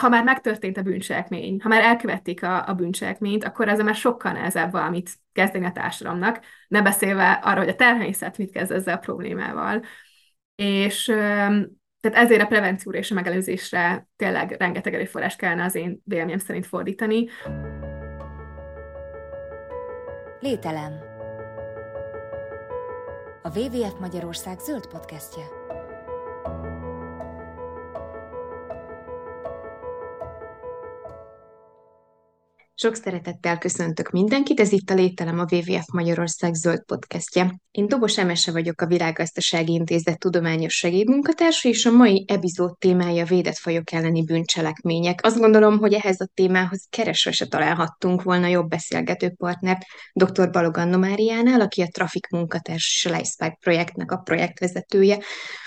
ha már megtörtént a bűncselekmény, ha már elkövették a bűncselekményt, akkor ezzel már sokkal nehezebb valamit kezdeni a társadalomnak, ne beszélve arra, hogy a természet mit kezd ezzel a problémával. És tehát ezért a prevencióra és a megelőzésre tényleg rengeteg erőforrás kellene az én véleményem szerint fordítani. Lételem. A WWF Magyarország zöld podcastje. Sok szeretettel köszöntök mindenkit, ez itt a Lételem, a WWF Magyarország zöld podcastje. Én Dobos Emese vagyok, a Világgazdasági Intézet tudományos segédmunkatársa, és a mai epizód témája védett fajok elleni bűncselekmények. Azt gondolom, hogy ehhez a témához keresve se találhattunk volna jobb beszélgetőpartnert dr. Balog Anna-Máriánál, aki a TRAFFIC munkatárs és a Life Spike projektnek a projektvezetője.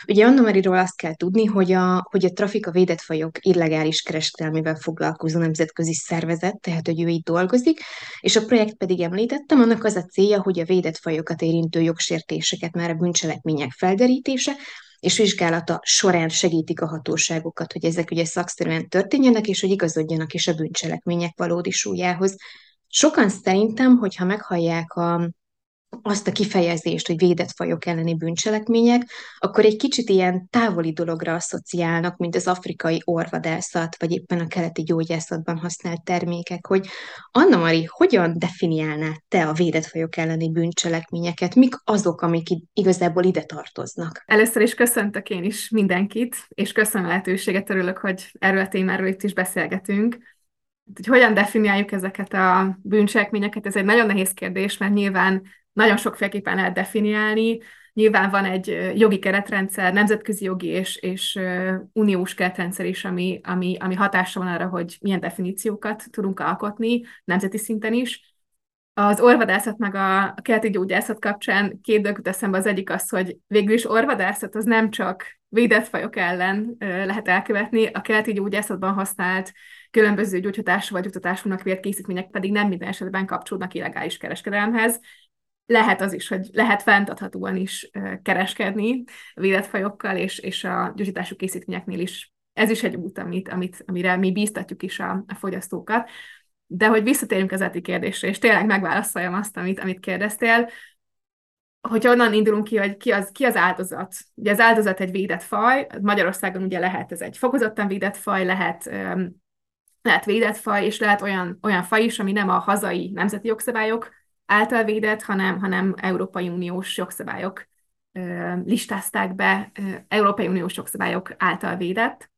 Ugye Anna-Máriról azt kell tudni, hogy a TRAFFIC a védett fajok illegális kereskedelmével foglalkozó nemzetközi szervezet, tehát hogy ő így dolgozik, és a projekt pedig említettem, annak az a célja, hogy a védett fajokat érintő jogsértéseket, már a bűncselekmények felderítése és vizsgálata során segítik a hatóságokat, hogy ezek ugye szakszerűen történjenek, és hogy igazodjanak is a bűncselekmények valódi súlyához. Sokan szerintem, hogyha meghallják azt a kifejezést, hogy védett fajok elleni bűncselekmények, akkor egy kicsit ilyen távoli dologra asszociálnak, mint az afrikai orvadászat, vagy éppen a keleti gyógyászatban használt termékek, hogy Anna-Mária, hogyan definiálnád te a védett fajok elleni bűncselekményeket? Mik azok, amik igazából ide tartoznak? Először is köszöntök én is mindenkit, és köszönöm a lehetőséget, örülök, hogy erről a témáról itt is beszélgetünk. Hogy hogyan definiáljuk ezeket a bűncselekményeket, ez egy nagyon nehéz kérdés, mert nyilván nagyon sokféleképpen lehet definiálni. Nyilván van egy jogi keretrendszer, nemzetközi jogi és uniós keretrendszer is, ami hatása van arra, hogy milyen definíciókat tudunk alkotni, nemzeti szinten is. Az orvadászat meg a keleti gyógyászat kapcsán két dolgot eszembe, az egyik az, hogy végül is orvadászat az nem csak védett fajok ellen lehet elkövetni, a keleti gyógyászatban használt különböző gyógyhatású vagy jutatásúnak vért készítmények pedig nem minden esetben kapcsolódnak illegális kereskedelemhez. Lehet az is, hogy lehet fenntarthatóan is kereskedni védett fajokkal, és a gyógyítású készítményeknél is. Ez is egy út, amire mi bíztatjuk is a fogyasztókat. De hogy visszatérjünk az eti kérdésre, és tényleg megválaszoljam azt, amit kérdeztél, hogy onnan indulunk ki, hogy ki az áldozat. Ugye az áldozat egy védett faj, Magyarországon ugye lehet ez egy fokozottan védett faj, lehet védett faj, és lehet olyan faj is, ami nem a hazai nemzeti jogszabályok által védett, hanem Európai Uniós jogszabályok listázták be, Európai Uniós jogszabályok által védett.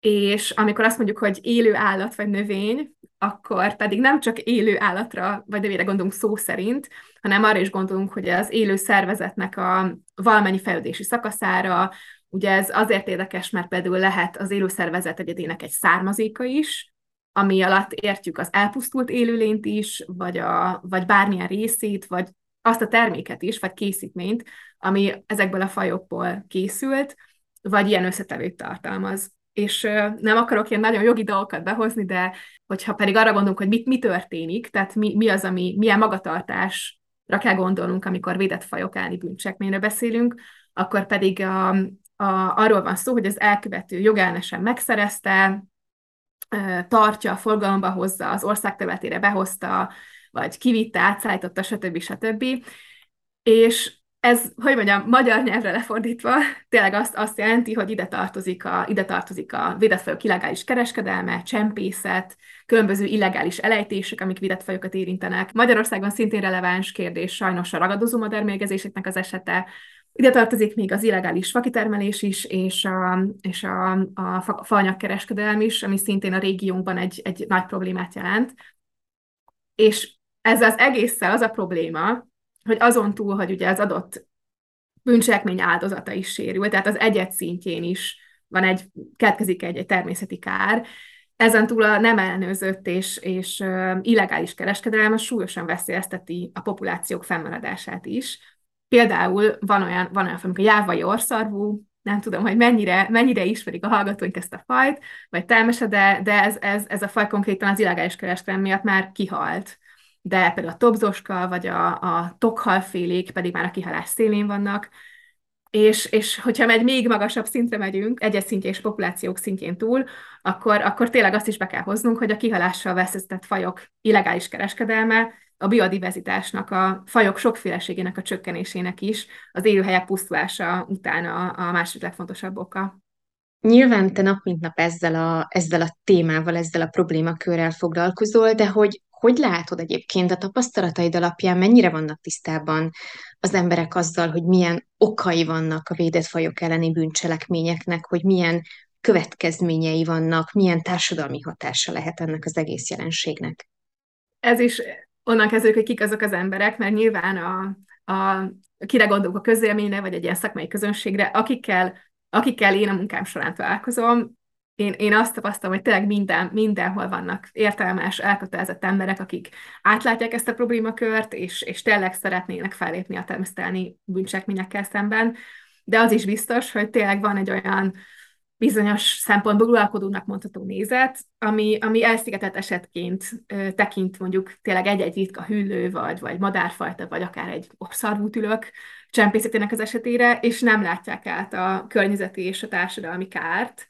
És amikor azt mondjuk, hogy élő állat vagy növény, akkor pedig nem csak élő állatra vagy növényre gondolunk szó szerint, hanem arra is gondolunk, hogy az élő szervezetnek a valamennyi fejlődési szakaszára, ugye ez azért érdekes, mert például lehet az élő szervezet egyedének egy származéka is, ami alatt értjük az elpusztult élőlényt is, vagy bármilyen részét, vagy azt a terméket is, vagy készítményt, ami ezekből a fajokból készült, vagy ilyen összetevőt tartalmaz. És nem akarok ilyen nagyon jogi dolgokat behozni, de hogyha pedig arra gondolunk, hogy mi történik, tehát mi az, milyen magatartásra kell gondolnunk, amikor védett fajok elleni bűncselekményről beszélünk, akkor pedig arról van szó, hogy az elkövető jogellenesen megszerezte, tartja, forgalomba hozza, az ország területére behozta, vagy kivitte, átszállította, stb. És ez, hogy mondjam, magyar nyelvre lefordítva tényleg azt jelenti, hogy ide tartozik a védett fajok illegális kereskedelme, csempészet, különböző illegális elejtések, amik védett fajokat érintenek. Magyarországon szintén releváns kérdés sajnos a ragadozó madármérgezéseknek az esete. Ide tartozik még az illegális fakitermelés is, és a faanyagkereskedelem is, ami szintén a régiónkban egy nagy problémát jelent. És ez az egésszel az a probléma, hogy azon túl, hogy ugye az adott bűncselekmény áldozata is sérül, tehát az egyed szintjén is keletkezik egy természeti kár, ezen túl a nem ellenőrzött és illegális kereskedelem súlyosan veszélyezteti a populációk fennmaradását is. Például van olyan faj, amikor jávai orrszarvú, nem tudom, hogy mennyire ismerik a hallgatóink ezt a fajt, vagy telmese, de ez a faj konkrétan az illegális kereskedelem miatt már kihalt. De például a tobzoskal, vagy a tokhalfélék pedig már a kihalás szélén vannak. És hogyha még magasabb szintre megyünk, egyes szintje és populációk szintjén túl, akkor tényleg azt is be kell hoznunk, hogy a kihalással veszélyeztetett fajok illegális kereskedelme a biodiverzitásnak, a fajok sokféleségének a csökkenésének is az élőhelyek pusztulása után a másik legfontosabb oka. Nyilván te nap mint nap ezzel a témával, ezzel a problémakörrel foglalkozol, de hogy látod egyébként a tapasztalataid alapján, mennyire vannak tisztában az emberek azzal, hogy milyen okai vannak a védett fajok elleni bűncselekményeknek, hogy milyen következményei vannak, milyen társadalmi hatása lehet ennek az egész jelenségnek? Ez is onnan kezdődik, hogy kik azok az emberek, mert nyilván kire gondolok, a közélményre, vagy egy ilyen szakmai közönségre, akikkel én a munkám során találkozom. Én azt tapasztalom, hogy tényleg mindenhol vannak értelmes, elkötelezett emberek, akik átlátják ezt a problémakört, és tényleg szeretnének fellépni a természetelni bűncselekményekkel szemben. De az is biztos, hogy tényleg van egy olyan bizonyos szempontból uralkodónak mondható nézet, ami elszigetelt esetként tekint mondjuk tényleg egy-egy ritka hüllő, vagy madárfajta, vagy akár egy orrszarvútülök csempészetének az esetére, és nem látják át a környezeti és a társadalmi kárt,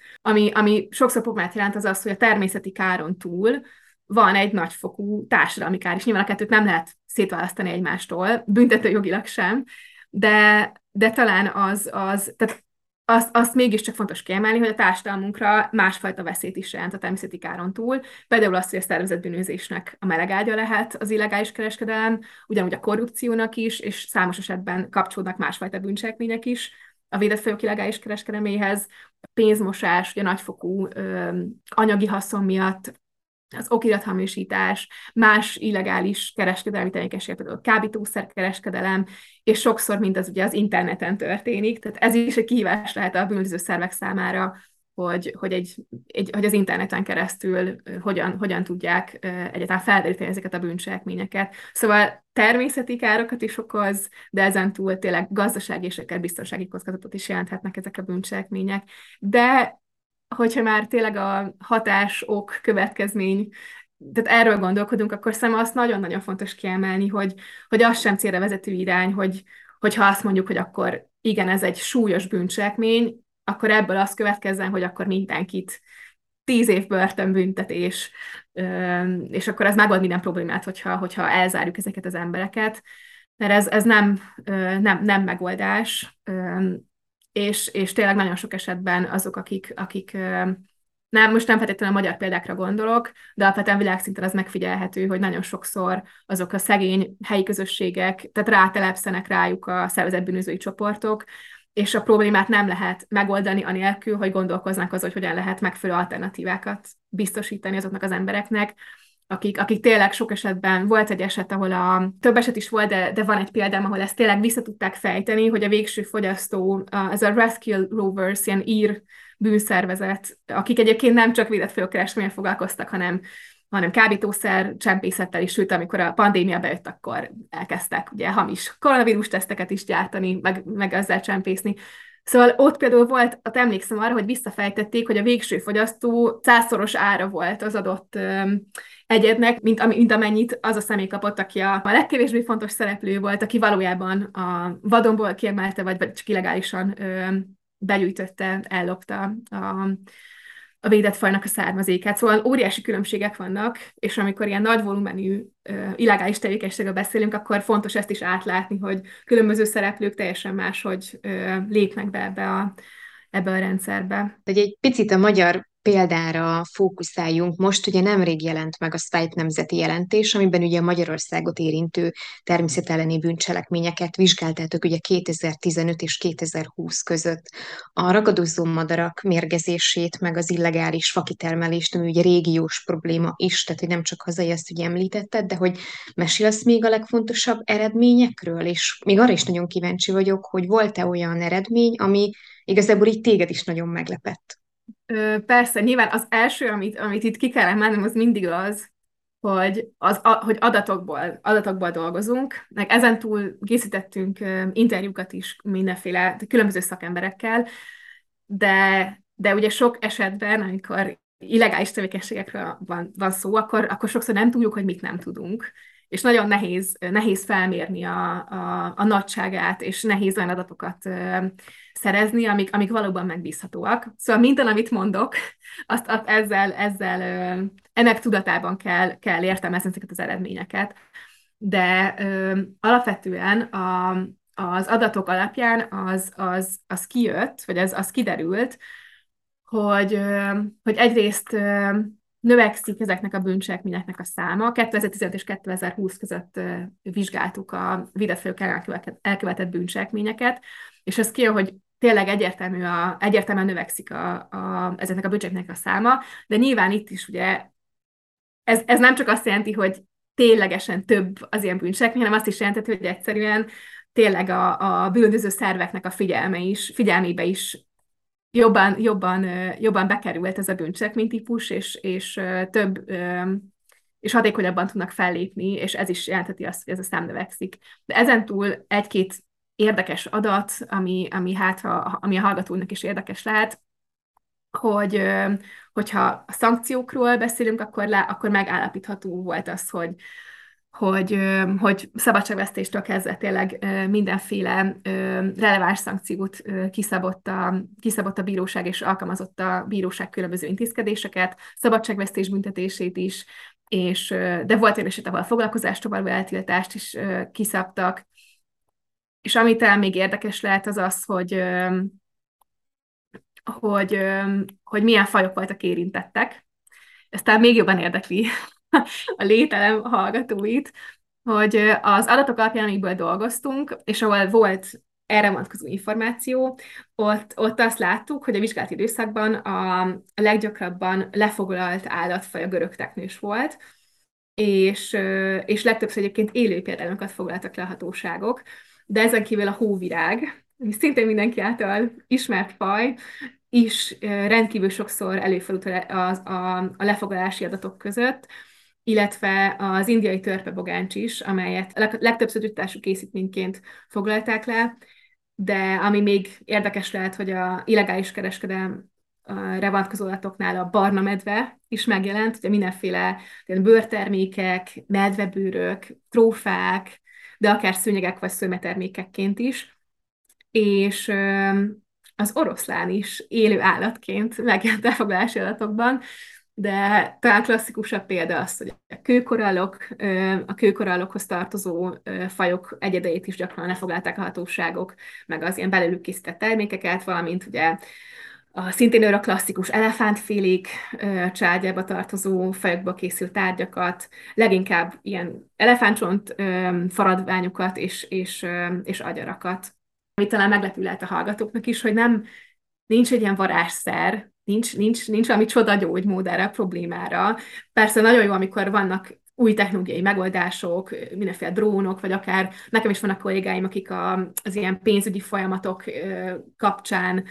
ami sokszor problémát jelent az, hogy a természeti káron túl van egy nagyfokú társadalmi kár, és nyilván a kettőt nem lehet szétválasztani egymástól, büntetőjogilag sem, de talán azt mégiscsak fontos kiemelni, hogy a társadalmunkra másfajta veszélyt is jelent a természeti káron túl. Például az, hogy a szervezett bűnözésnek a melegágya lehet az illegális kereskedelem, ugyanúgy a korrupciónak is, és számos esetben kapcsolódnak másfajta bűncselekmények is a védett fajok illegális kereskedelméhez, a pénzmosás, ugye nagyfokú anyagi haszon miatt, az okirathamisítás, más illegális kereskedelmi tevékenység, például kábítószerkereskedelem, és sokszor mindaz ugye az interneten történik, tehát ez is egy kihívás lehet a bűnöző szervek számára, hogy az interneten keresztül hogyan tudják egyáltalán felderíteni ezeket a bűncselekményeket. Szóval természeti károkat is okoz, de ezen túl tényleg gazdasági és akár biztonsági kockázatot is jelenthetnek ezek a bűncselekmények. De hogyha már tényleg a hatás, ok, következmény, tehát erről gondolkodunk, akkor szerintem azt nagyon-nagyon fontos kiemelni, hogy az sem célra vezető irány, hogyha azt mondjuk, hogy akkor igen, ez egy súlyos bűncselekmény, akkor ebből az következzen, hogy akkor mindenkit 10 év börtönbüntetés, és akkor ez megold minden problémát, hogyha elzárjuk ezeket az embereket, mert ez nem megoldás. És tényleg nagyon sok esetben azok, akik nem feltétlenül a magyar példákra gondolok, de alapvetően világszinten az megfigyelhető, hogy nagyon sokszor azok a szegény helyi közösségek, tehát rátelepszenek rájuk a szervezett bűnözői csoportok, és a problémát nem lehet megoldani anélkül, hogy gondolkoznak azon, hogy hogyan lehet megfelelő alternatívákat biztosítani azoknak az embereknek, akik tényleg sok esetben, volt egy eset, ahol több eset is volt, de van egy példám, ahol ezt tényleg vissza tudták fejteni, hogy a végső fogyasztó, ez a Rescue Lovers, ilyen ír bűnszervezet, akik egyébként nem csak védett fajok kereskedelmével foglalkoztak, hanem kábítószer csempészettel is, sőt, amikor a pandémia bejött, akkor elkezdtek ugye hamis koronavírus teszteket is gyártani, meg ezzel csempészni. Szóval ott például volt, ott emlékszem arra, hogy visszafejtették, hogy a végső fogyasztó 100-szoros ára volt az adott egyednek, mint amennyit az a személy kapott, aki a legkevésbé fontos szereplő volt, aki valójában a vadonból kiemelte, vagy csak illegálisan begyűjtötte, ellopta a védett fajnak a származékát. Szóval óriási különbségek vannak, és amikor ilyen nagy volumenű illegális tevékenységről beszélünk, akkor fontos ezt is átlátni, hogy különböző szereplők teljesen máshogy lépnek be ebbe a rendszerbe. Hogy egy picit a magyar példára fókuszáljunk, most ugye nemrég jelent meg a Spike nemzeti jelentés, amiben ugye Magyarországot érintő természetelleni bűncselekményeket vizsgáltátok ugye 2015 és 2020 között. A ragadozó madarak mérgezését, meg az illegális fakitermelést, ami ugye régiós probléma is, tehát hogy nem csak hazai, azt ugye említetted, de hogy mesélsz még a legfontosabb eredményekről, és még arra is nagyon kíváncsi vagyok, hogy volt-e olyan eredmény, ami igazából így téged is nagyon meglepett. Persze, nyilván az első, amit itt ki kell emelnem, az mindig az, hogy adatokból dolgozunk. Meg ezen túl készítettünk interjúkat is mindenféle különböző szakemberekkel, de ugye sok esetben, amikor illegális tevékenységekről van szó, akkor sokszor nem tudjuk, hogy mit nem tudunk. és nagyon nehéz felmérni a nagyságát, és nehéz olyan adatokat szerezni, amik valóban megbízhatóak. Szóval minden, amit mondok, azt ezzel ennek tudatában kell értelmezni ezeket az eredményeket. De alapvetően az adatok alapján az kijött, vagy az kiderült, hogy egyrészt növekszik ezeknek a bűncselekményeknek a száma. 2015 és 2020 között vizsgáltuk a védettfelelőkkel elkövetett bűncselekményeket, és az kijön, hogy tényleg egyértelműen növekszik ezeknek a bűncselekményeknek a száma, de nyilván itt is ugye ez nem csak azt jelenti, hogy ténylegesen több az ilyen bűncselekmény, hanem azt is jelenti, hogy egyszerűen tényleg a bűnöző szerveknek a figyelmébe is jobban bekerült ez a bűncselekménytípus, és több és hatékonyabban tudnak fellépni, és ez is jelenteti azt, hogy ez a szám növekszik. De ezentúl egy-két érdekes adat, ami a hallgatónak is érdekes lehet, hogyha a szankciókról beszélünk, akkor megállapítható volt az, hogy szabadságvesztéstől kezdve tényleg mindenféle releváns szankciót kiszabott a bíróság, és alkalmazott a bíróság különböző intézkedéseket, szabadságvesztés büntetését is, de volt olyan eset, ahol a foglalkozástól való eltiltást is kiszabtak. És ami talán még érdekes lehet, az az, hogy milyen fajok voltak érintettek. Ez talán még jobban érdekli a lételem hallgatóit, hogy az adatok alapján, amikből dolgoztunk, és ahol volt erre vonatkozó információ, ott azt láttuk, hogy a vizsgálati időszakban a leggyakrabban lefoglalt állatfaj a görögteknős volt, és legtöbbször egyébként élő példányokat foglaltak le a hatóságok, de ezen kívül a hóvirág, ami szintén mindenki által ismert faj, is rendkívül sokszor előfordult a lefoglalási adatok között, illetve az indiai törpebogáncs is, amelyet legtöbbször üttású készítményként foglalták le, de ami még érdekes lehet, hogy a illegális kereskedelemre vonatkozó adatoknál a barna medve is megjelent, ugye mindenféle bőrtermékek, medvebőrök, trófák, de akár szőnyegek vagy szőmetermékekként is, és az oroszlán is élő állatként megjelent elfoglalási adatokban, de talán klasszikusabb példa az, hogy a kőkorallokhoz tartozó fajok egyedeit is gyakran lefoglalták a hatóságok, meg az ilyen belőlük készített termékeket, valamint ugye szintén őr a klasszikus elefántfélék családjába tartozó fajokba készült tárgyakat, leginkább ilyen elefántcsont faradványokat és agyarakat. Ami talán meglepő lehet a hallgatóknak is, hogy nincs egy ilyen varázsszer, nincs valami csodagyógymód erre a problémára. Persze nagyon jó, amikor vannak új technológiai megoldások, mindenféle drónok, vagy akár nekem is vannak kollégáim, akik az ilyen pénzügyi folyamatok kapcsán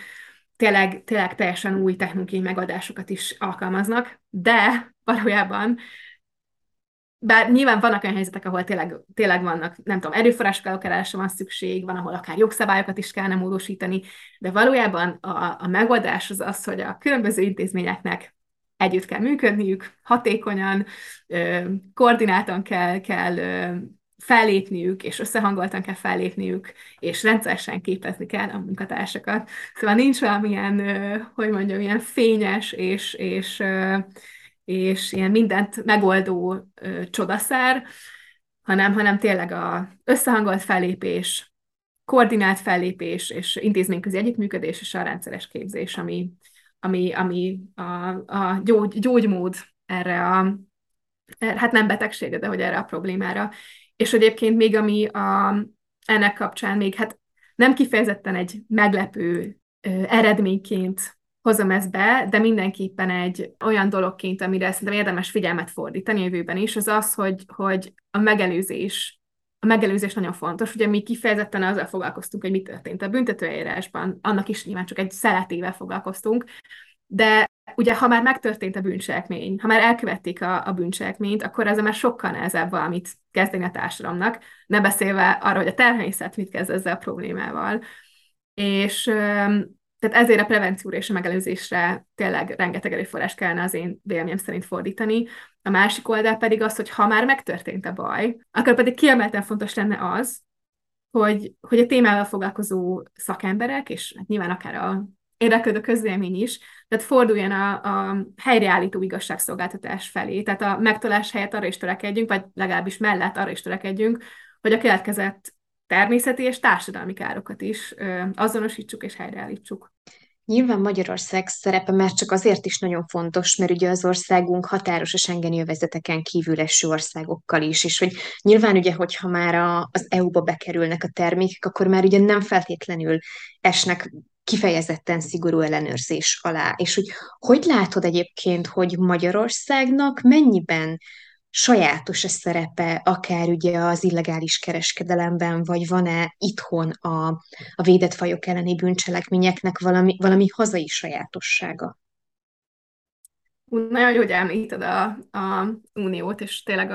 tényleg teljesen új technológiai megoldásokat is alkalmaznak, de valójában bár nyilván vannak olyan helyzetek, ahol tényleg vannak, nem tudom, erőforrásokkal akár sem van szükség, van, ahol akár jogszabályokat is kellene módosítani, de valójában a megoldás az, hogy a különböző intézményeknek együtt kell működniük, hatékonyan, koordináltan kell fellépniük, és összehangoltan kell fellépniük, és rendszeresen képezni kell a munkatársakat. Szóval nincs valamilyen, hogy mondjam, ilyen fényes és ilyen mindent megoldó csodaszer, hanem tényleg a összehangolt fellépés, koordinált fellépés, és intézményközi együttműködés, és a rendszeres képzés, ami a gyógymód erre hát nem betegségre, de hogy erre a problémára. És egyébként még ami ennek kapcsán még hát nem kifejezetten egy meglepő eredményként hozom ezt be, de mindenképpen egy olyan dologként, amire szerintem érdemes figyelmet fordítani a jövőben is, az, hogy a megelőzés nagyon fontos. Ugye mi kifejezetten azzal foglalkoztunk, hogy mi történt a büntetőeljárásban, annak is nyilván csak egy szeletével foglalkoztunk, de ugye ha már megtörtént a bűncselekmény, ha már elkövették a bűncselekményt, akkor ezzel már sokkal nehezebb valamit kezdeni a társadalomnak, ne beszélve arról, hogy a természet mit kezd ezzel a problémával. És Tehát ezért a prevencióra és a megelőzésre tényleg rengeteg erőforrás kellene az én véleményem szerint fordítani. A másik oldal pedig az, hogy ha már megtörtént a baj, akkor pedig kiemelten fontos lenne az, hogy a témával foglalkozó szakemberek, és hát nyilván akár a érdeklődő közvélemény is, tehát forduljon a helyreállító igazságszolgáltatás felé, tehát a megtalás helyett arra is törekedjünk, vagy legalábbis mellett arra is törekedjünk, hogy a keletkezett természeti és társadalmi károkat is azonosítsuk és helyreállítsuk. Nyilván Magyarország szerepe már csak azért is nagyon fontos, mert ugye az országunk határos a Schengeni övezeteken kívül eső országokkal is, és hogy nyilván ugye, hogyha már az EU-ba bekerülnek a termékek, akkor már ugye nem feltétlenül esnek kifejezetten szigorú ellenőrzés alá. És hogy látod egyébként, hogy Magyarországnak mennyiben sajátos a szerepe, akár ugye az illegális kereskedelemben, vagy van-e itthon a védett fajok elleni bűncselekményeknek valami hazai sajátossága? Nagyon jó, hogy említed a Uniót, és tényleg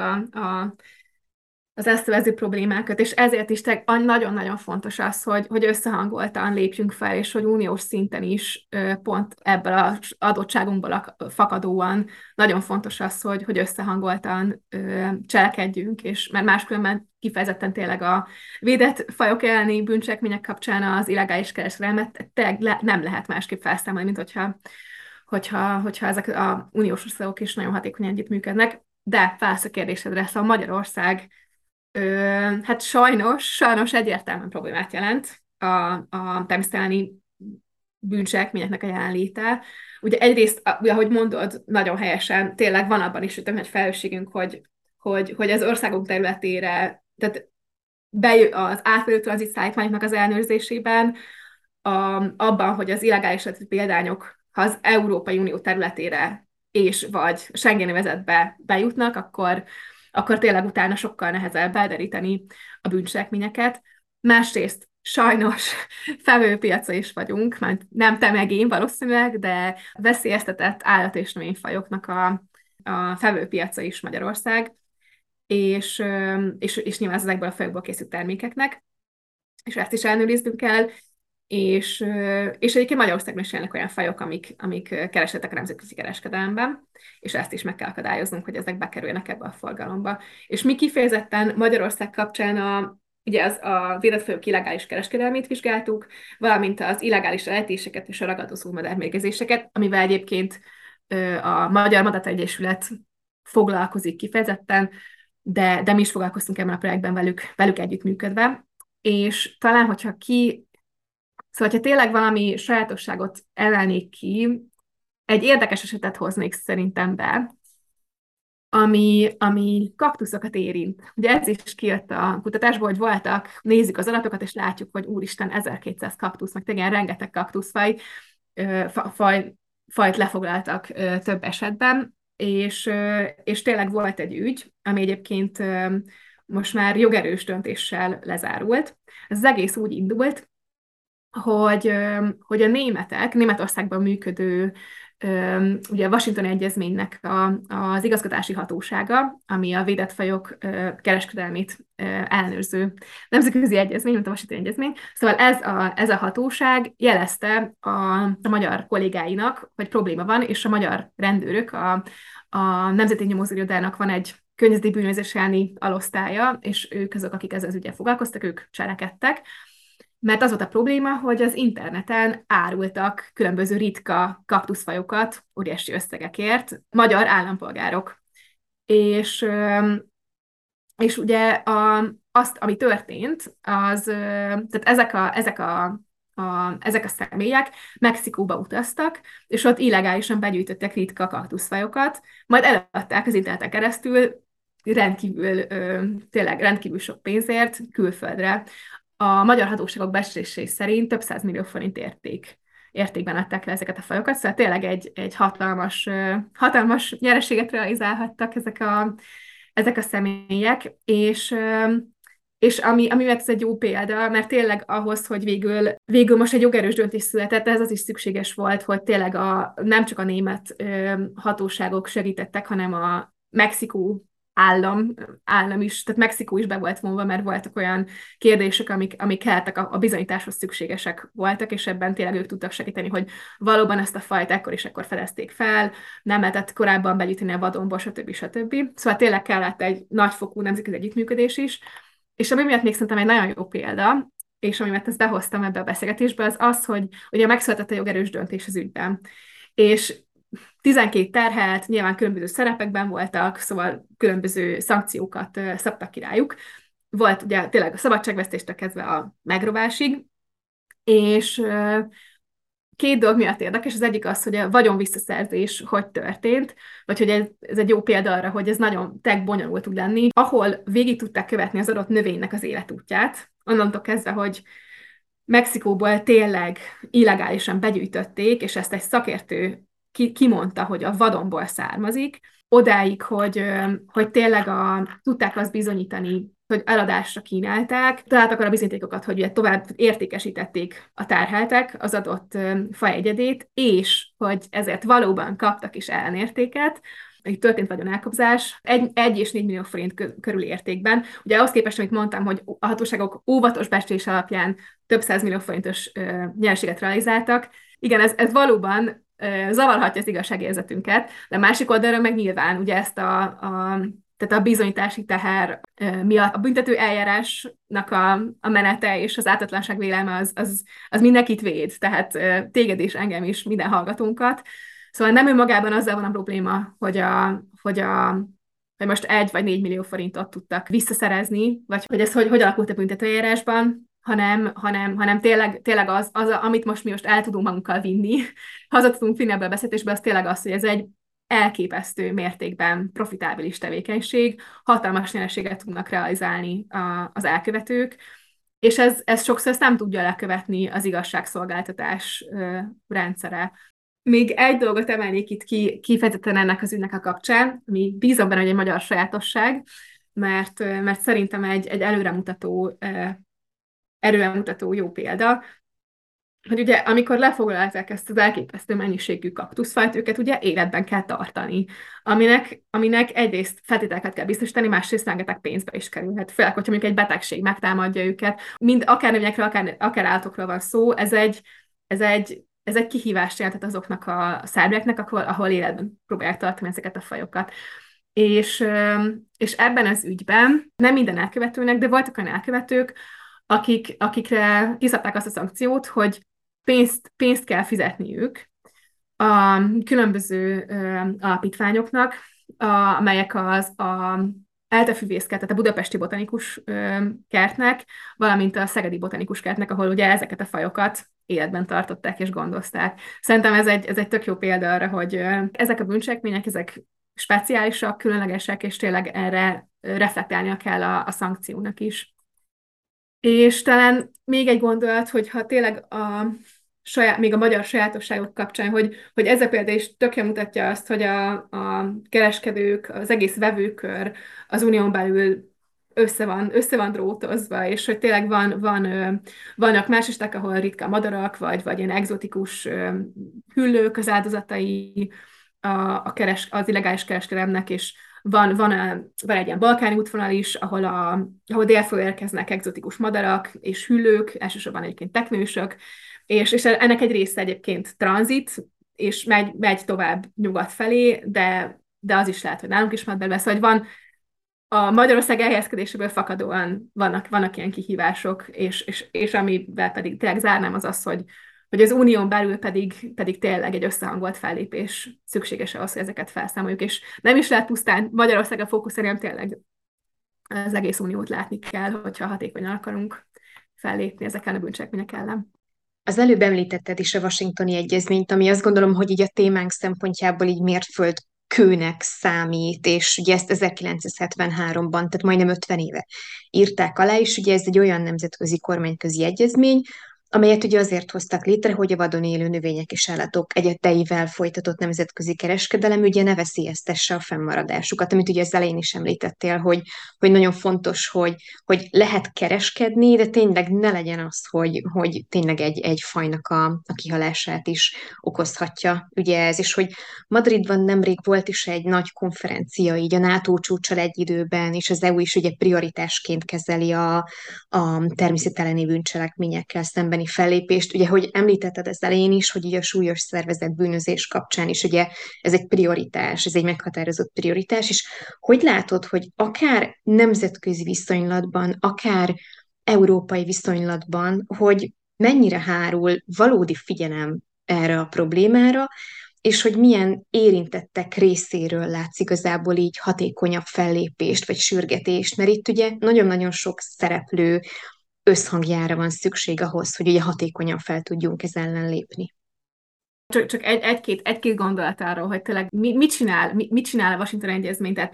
az ezt övező problémákat, és ezért is nagyon-nagyon fontos az, hogy összehangoltan lépjünk fel, és hogy uniós szinten is pont ebből az adottságunkból fakadóan nagyon fontos az, hogy összehangoltan cselekedjünk, és mert máskülönben kifejezetten tényleg a védett fajok elleni bűncselekmények kapcsán az illegális kereskedelmet nem lehet másképp felszámolni, mint hogyha ezek a uniós országok is nagyon hatékonyan együttműködnek. De felsz a kérdésedre, szóval Magyarország hát sajnos egyértelműen problémát jelent a természetelleni bűncselekményeknek a jelenléte. Ugye egyrészt, ahogy mondod, nagyon helyesen, tényleg van abban is, hogy több nagy felelősségünk, hogy az országunk területére, tehát az átfelelő tranzit szállítmányoknak az ellenőrzésében, abban, hogy az illegális példányok, ha az Európai Unió területére és vagy Schengeni övezetbe bejutnak, akkor tényleg utána sokkal nehezebb elderíteni a bűncselekményeket. Másrészt sajnos felvevőpiaca is vagyunk, már nem te meg én valószínűleg, de veszélyeztetett állat- és növényfajoknak a felvevőpiaca is Magyarország, és nyilván ezekből a fajokból készült termékeknek, és ezt is ellenőriznünk kell, és egyébként Magyarországon is élnek olyan fajok, amik keresettek a nemzetközi kereskedelemben, és ezt is meg kell akadályoznunk, hogy ezek bekerüljenek ebbe a forgalomba. És mi kifejezetten Magyarország kapcsán ugye a védett fajok illegális kereskedelmét vizsgáltuk, valamint az illegális eletéseket és a ragadozó madármérgezéseket, amivel egyébként a Magyar Madáregyesület foglalkozik kifejezetten, de mi is foglalkoztunk ebben a projektben velük együttműködve, és talán, Szóval, ha tényleg valami sajátosságot emelnék ki, egy érdekes esetet hoznék szerintem be, ami kaktuszokat érint. Ugye ez is kijött a kutatásból, hogy nézzük az adatokat, és látjuk, hogy úristen, 1200 kaktusz, meg tényleg rengeteg kaktuszfajt lefoglaltak több esetben, és tényleg volt egy ügy, ami egyébként most már jogerős döntéssel lezárult. Ez az egész úgy indult, hogy a Németországban működő, ugye a Washingtoni Egyezménynek az igazgatási hatósága, ami a védett fajok kereskedelmét ellenőrző nemzetközi egyezmény, mint a Washingtoni Egyezmény. Szóval ez a hatóság jelezte a magyar kollégáinak, hogy probléma van, és a magyar rendőrök, a Nemzeti Nyomozóirodának van egy környezeti bűnözés elleni alosztálya, és ők azok, akik ezzel az ügyel foglalkoztak, ők cselekedtek. Mert az volt a probléma, hogy az interneten árultak különböző ritka kaktuszfajokat óriási összegekért magyar állampolgárok. És ugye ami történt, tehát ezek a személyek Mexikóba utaztak, és ott illegálisan begyűjtöttek ritka kaktuszfajokat, majd eladták az interneten keresztül tényleg rendkívül sok pénzért külföldre. A magyar hatóságok becslései szerint több 100 millió forint értékben adták le ezeket a fajokat, szóval tényleg egy hatalmas nyereséget realizálhattak ezek a személyek, és ami ez egy jó példa, mert tényleg ahhoz, hogy végül most egy jogerős döntés született, ez az is szükséges volt, hogy tényleg nem csak a német hatóságok segítettek, hanem a Mexikó állam is, tehát Mexikó is be volt vonva, mert voltak olyan kérdések, amik kellettek, a bizonyításhoz szükségesek voltak, és ebben tényleg ők tudtak segíteni, hogy valóban ezt a fajt ekkor és ekkor fedezték fel, nem lehetett korábban begyűjteni a vadonból, stb. Szóval tényleg kellett egy nagyfokú nemzetközi együttműködés is, és ami miatt még szerintem egy nagyon jó példa, és ami miatt ezt behoztam ebbe a beszélgetésbe, az az, hogy ugye megszületett a jogerős döntés az ügyben. És 12 terhelt, nyilván különböző szerepekben voltak, szóval különböző szankciókat szabtak ki rájuk. Volt ugye tényleg a szabadságvesztéstől kezdve a megrobásig, és két dolog miatt érdekes, az egyik az, hogy a vagyon visszaszerzés hogy történt, vagy hogy ez egy jó példa arra, hogy ez nagyon bonyolult tud lenni, ahol végig tudták követni az adott növénynek az életútját, onnantól kezdve, hogy Mexikóból tényleg illegálisan begyűjtötték, és ezt egy szakértő kimondta, hogy a vadonból származik, odáig, hogy tényleg tudták azt bizonyítani, hogy eladásra kínálták, találtak arra bizonyítékokat, hogy ugye tovább értékesítették a terheltek az adott faegyedét, és hogy ezért valóban kaptak is ellenértéket, így történt vagyon elkobzás, 1 és 4 millió forint körüli értékben. Ugye ahhoz képest, amit mondtam, hogy a hatóságok óvatos becslés alapján több 100 millió forintos nyereséget realizáltak. Igen, ez valóban zavarhatja az igazságérzetünket, de másik oldalról meg nyilván ugye ezt tehát a bizonyítási teher miatt a büntető eljárásnak a menete és az ártatlanság vélelme az mindenkit véd, tehát téged és engem is, minden hallgatónkat. Szóval nem önmagában azzal van a probléma, hogy most 1 vagy 4 millió forintot tudtak visszaszerezni, vagy hogy ez hogy alakult a büntetőjárásban, hanem tényleg az, amit mi most el tudunk magunkkal vinni, haza tudunk vinni ebbe a beszélgetésbe, az tényleg az, hogy ez egy elképesztő mértékben profitábilis tevékenység, hatalmas nyereséget tudnak realizálni az elkövetők, és ez sokszor ezt nem tudja lekövetni az igazságszolgáltatás rendszere. Még egy dolgot emelnék itt ki, kifejezetten ennek az ügynek a kapcsán, ami bízom benne, hogy egy magyar sajátosság, mert szerintem egy erőremutató jó példa, hogy ugye amikor lefoglalták ezt az elképesztő mennyiségű kaktuszfajt, őket ugye életben kell tartani, aminek egyrészt feltételeket kell biztosítani, másrészt rengeteg pénzbe is kerülhet, főleg, hogyha mondjuk egy betegség megtámadja őket. Mind akár növényekről, akár állatokról van szó, ez egy kihívást jelentett azoknak a szárnyaknak, ahol életben próbálják tartani ezeket a fajokat. És ebben az ügyben nem minden elkövetőnek, de voltak olyan elkövetők, akikre kiszabták azt a szankciót, hogy pénzt kell fizetniük a különböző alapítványoknak, amelyek az Eltefüvészkert, tehát a budapesti botanikus kertnek, valamint a szegedi botanikus kertnek, ahol ugye ezeket a fajokat életben tartották és gondozták. Szerintem ez egy tök jó példa arra, hogy ezek a bűncselekmények, ezek speciálisak, különlegesek, és tényleg erre reflektálnia kell a szankciónak is. És talán még egy gondolat, hogy ha tényleg még a magyar sajátosságok kapcsán, hogy ez a példa is tökre mutatja azt, hogy a kereskedők, az egész vevőkör az unión belül össze van drótozva, és hogy tényleg vannak más estek, ahol ritka madarak, vagy ilyen egzotikus hüllők az áldozatai az illegális kereskedelemnek, és van egy ilyen balkáni útvonal is, ahol délföl érkeznek egzotikus madarak és hüllők, elsősorban egyébként teknősök, és ennek egy része egyébként tranzit, és megy tovább nyugat felé, de az is lehet, hogy nálunk is belőle, szóval van a Magyarország elhelyezkedéséből fakadóan vannak ilyen kihívások, és amivel pedig tényleg zárnám az, hogy az unión belül pedig tényleg egy összehangolt fellépés szükséges ahhoz, hogy ezeket felszámoljuk, és nem is lehet pusztán Magyarországra fókuszálni, hanem tényleg az egész uniót látni kell, hogyha hatékonyan akarunk fellépni ezekkel a bűncselekmények ellen. Az előbb említetted is a Washingtoni Egyezményt, ami azt gondolom, hogy így a témánk szempontjából így mérföldkőnek számít, és ugye ezt 1973-ban, tehát majdnem 50 éve írták alá, és ugye ez egy olyan nemzetközi kormányközi egyezmény, amelyet ugye azért hoztak létre, hogy a vadon élő növények és állatok egyedeivel folytatott nemzetközi kereskedelem ugye ne veszélyeztesse a fennmaradásukat, amit ugye az elején is említettél, hogy nagyon fontos, hogy lehet kereskedni, de tényleg ne legyen az, hogy tényleg egy fajnak a kihalását is okozhatja ugye ez, és hogy Madridban nemrég volt is egy nagy konferencia, így a NATO csúccsal egy időben, és az EU is ugye prioritásként kezeli a természetellenes bűncselekményekkel szembeni fellépést. Ugye, hogy említetted az elején is, hogy ugye a súlyos szervezett bűnözés kapcsán is ugye ez egy prioritás, ez egy meghatározott prioritás, és hogy látod, hogy akár nemzetközi viszonylatban, akár európai viszonylatban, hogy mennyire hárul valódi figyelem erre a problémára, és hogy milyen érintettek részéről látsz igazából így hatékonyabb fellépést, vagy sürgetést, mert itt ugye nagyon-nagyon sok szereplő összhangjára van szükség ahhoz, hogy ugye hatékonyan fel tudjunk ez ellen lépni. Csak egy-két gondolat arról, hogy tényleg mit csinál a Washingtoni Egyezmény, tehát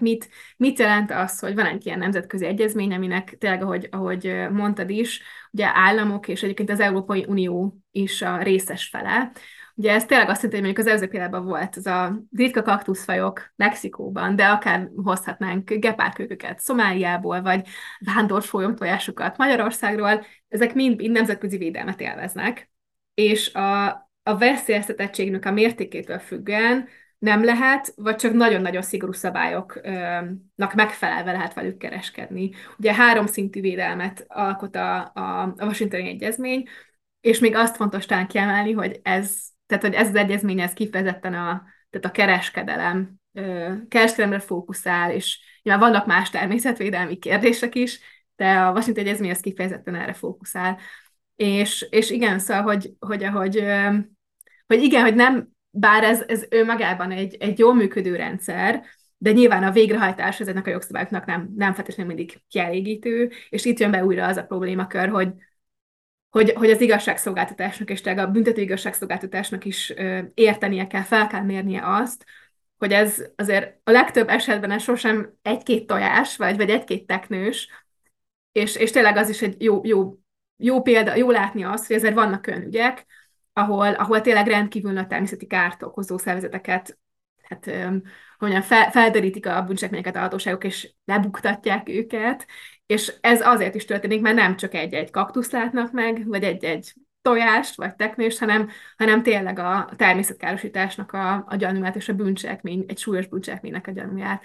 mit jelent az, hogy van egy ilyen nemzetközi egyezmény, aminek tényleg, ahogy mondtad is, ugye államok és egyébként az Európai Unió is a részes fele. Ugye ez tényleg azt jelenti, hogy mondjuk az előző példában volt ez a ritka kaktuszfajok Mexikóban, de akár hozhatnánk gepárkököket Szomáliából, vagy vándorfolyom tojásokat Magyarországról, ezek mind nemzetközi védelmet élveznek, és a veszélyeztetettségnek a mértékétől függően nem lehet, vagy csak nagyon-nagyon szigorú szabályoknak megfelelve lehet velük kereskedni. Ugye 3 szintű védelmet alkot a Washingtoni Egyezmény, és még azt fontos talán kiemelni, hogy ez az egyezmény ez kifejezetten a kereskedelemre fókuszál, és nyilván vannak más természetvédelmi kérdések is, de a Washingtoni Egyezmény ez kifejezetten erre fókuszál. És igen, szóval, hogy nem, bár ez önmagában egy jól működő rendszer, de nyilván a végrehajtás ezeknek a jogszabályoknak nem feltétlenül mindig kielégítő, és itt jön be újra az a problémakör, hogy az igazságszolgáltatásnak és tehát a büntető igazságszolgáltatásnak is értenie kell, fel kell mérnie azt, hogy ez azért a legtöbb esetben ez sosem 1-2 tojás, vagy 1-2 teknős, és tényleg az is egy jó példa, jó látni azt, hogy ezért vannak olyan ügyek, ahol tényleg rendkívül a természeti kárt okozó szervezeteket, hát felderítik a bűncselekményeket a hatóságok, és lebuktatják őket, és ez azért is történik, mert nem csak egy-egy kaktuszt látnak meg, vagy egy-egy tojást, vagy teknést, hanem tényleg a természetkárosításnak a gyanúját, és a bűncselekmény, egy súlyos bűncselekménynek a gyanúját.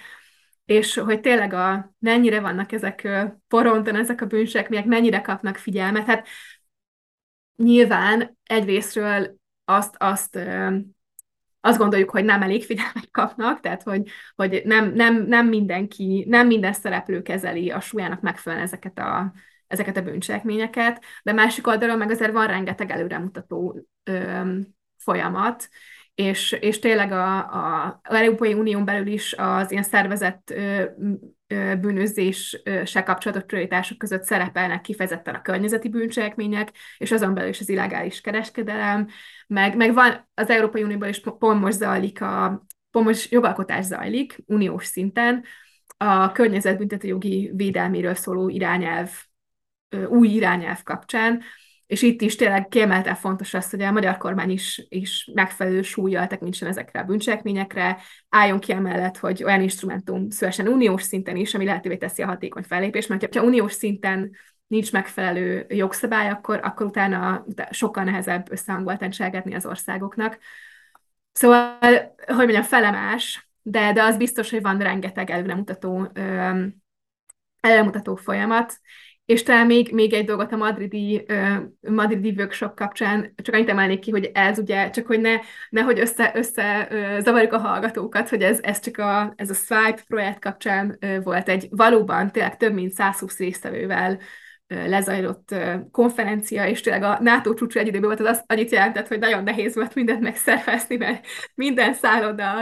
És hogy tényleg mennyire vannak ezek poronton, ezek a bűncselekmények, mennyire kapnak figyelmet. Hát nyilván egyrészről azt gondoljuk, hogy nem elég figyelmet kapnak, tehát hogy nem mindenki, nem minden szereplő kezeli a súlyának megfelelően ezeket a bűncselekményeket, de másik oldalon meg azért van rengeteg előremutató folyamat, és tényleg az Európai Unión belül is az ilyen szervezett bűnözéssel kapcsolatos prioritások között szerepelnek kifejezetten a környezeti bűncselekmények, és azon belül is az illegális kereskedelem, meg van az Európai Unióban is pont most jogalkotás zajlik uniós szinten, a környezetbüntetőjogi védelméről szóló új irányelv kapcsán, és itt is tényleg kiemelten fontos az, hogy a magyar kormány is megfelelő súllyal tekintsen ezekre a bűncselekményekre, álljon ki emellett, hogy olyan instrumentum szülessen uniós szinten is, ami lehetővé teszi a hatékony fellépést, mert ha uniós szinten nincs megfelelő jogszabály, akkor utána sokkal nehezebb összehangoltan cselekedni az országoknak. Szóval, hogy mondjam, felemás, de az biztos, hogy van rengeteg előremutató folyamat. És talán még egy dolgot a madridi workshop kapcsán, csak annyit emelnék ki, hogy ez ugye, csak hogy nehogy össze zavarjuk a hallgatókat, hogy ez a Swipe projekt kapcsán volt egy valóban tényleg több mint 120 résztvevővel lezajlott konferencia, és tényleg a NATO csúcsra egy időben volt, az annyit jelentett, hogy nagyon nehéz volt mindent megszervezni, mert minden szálloda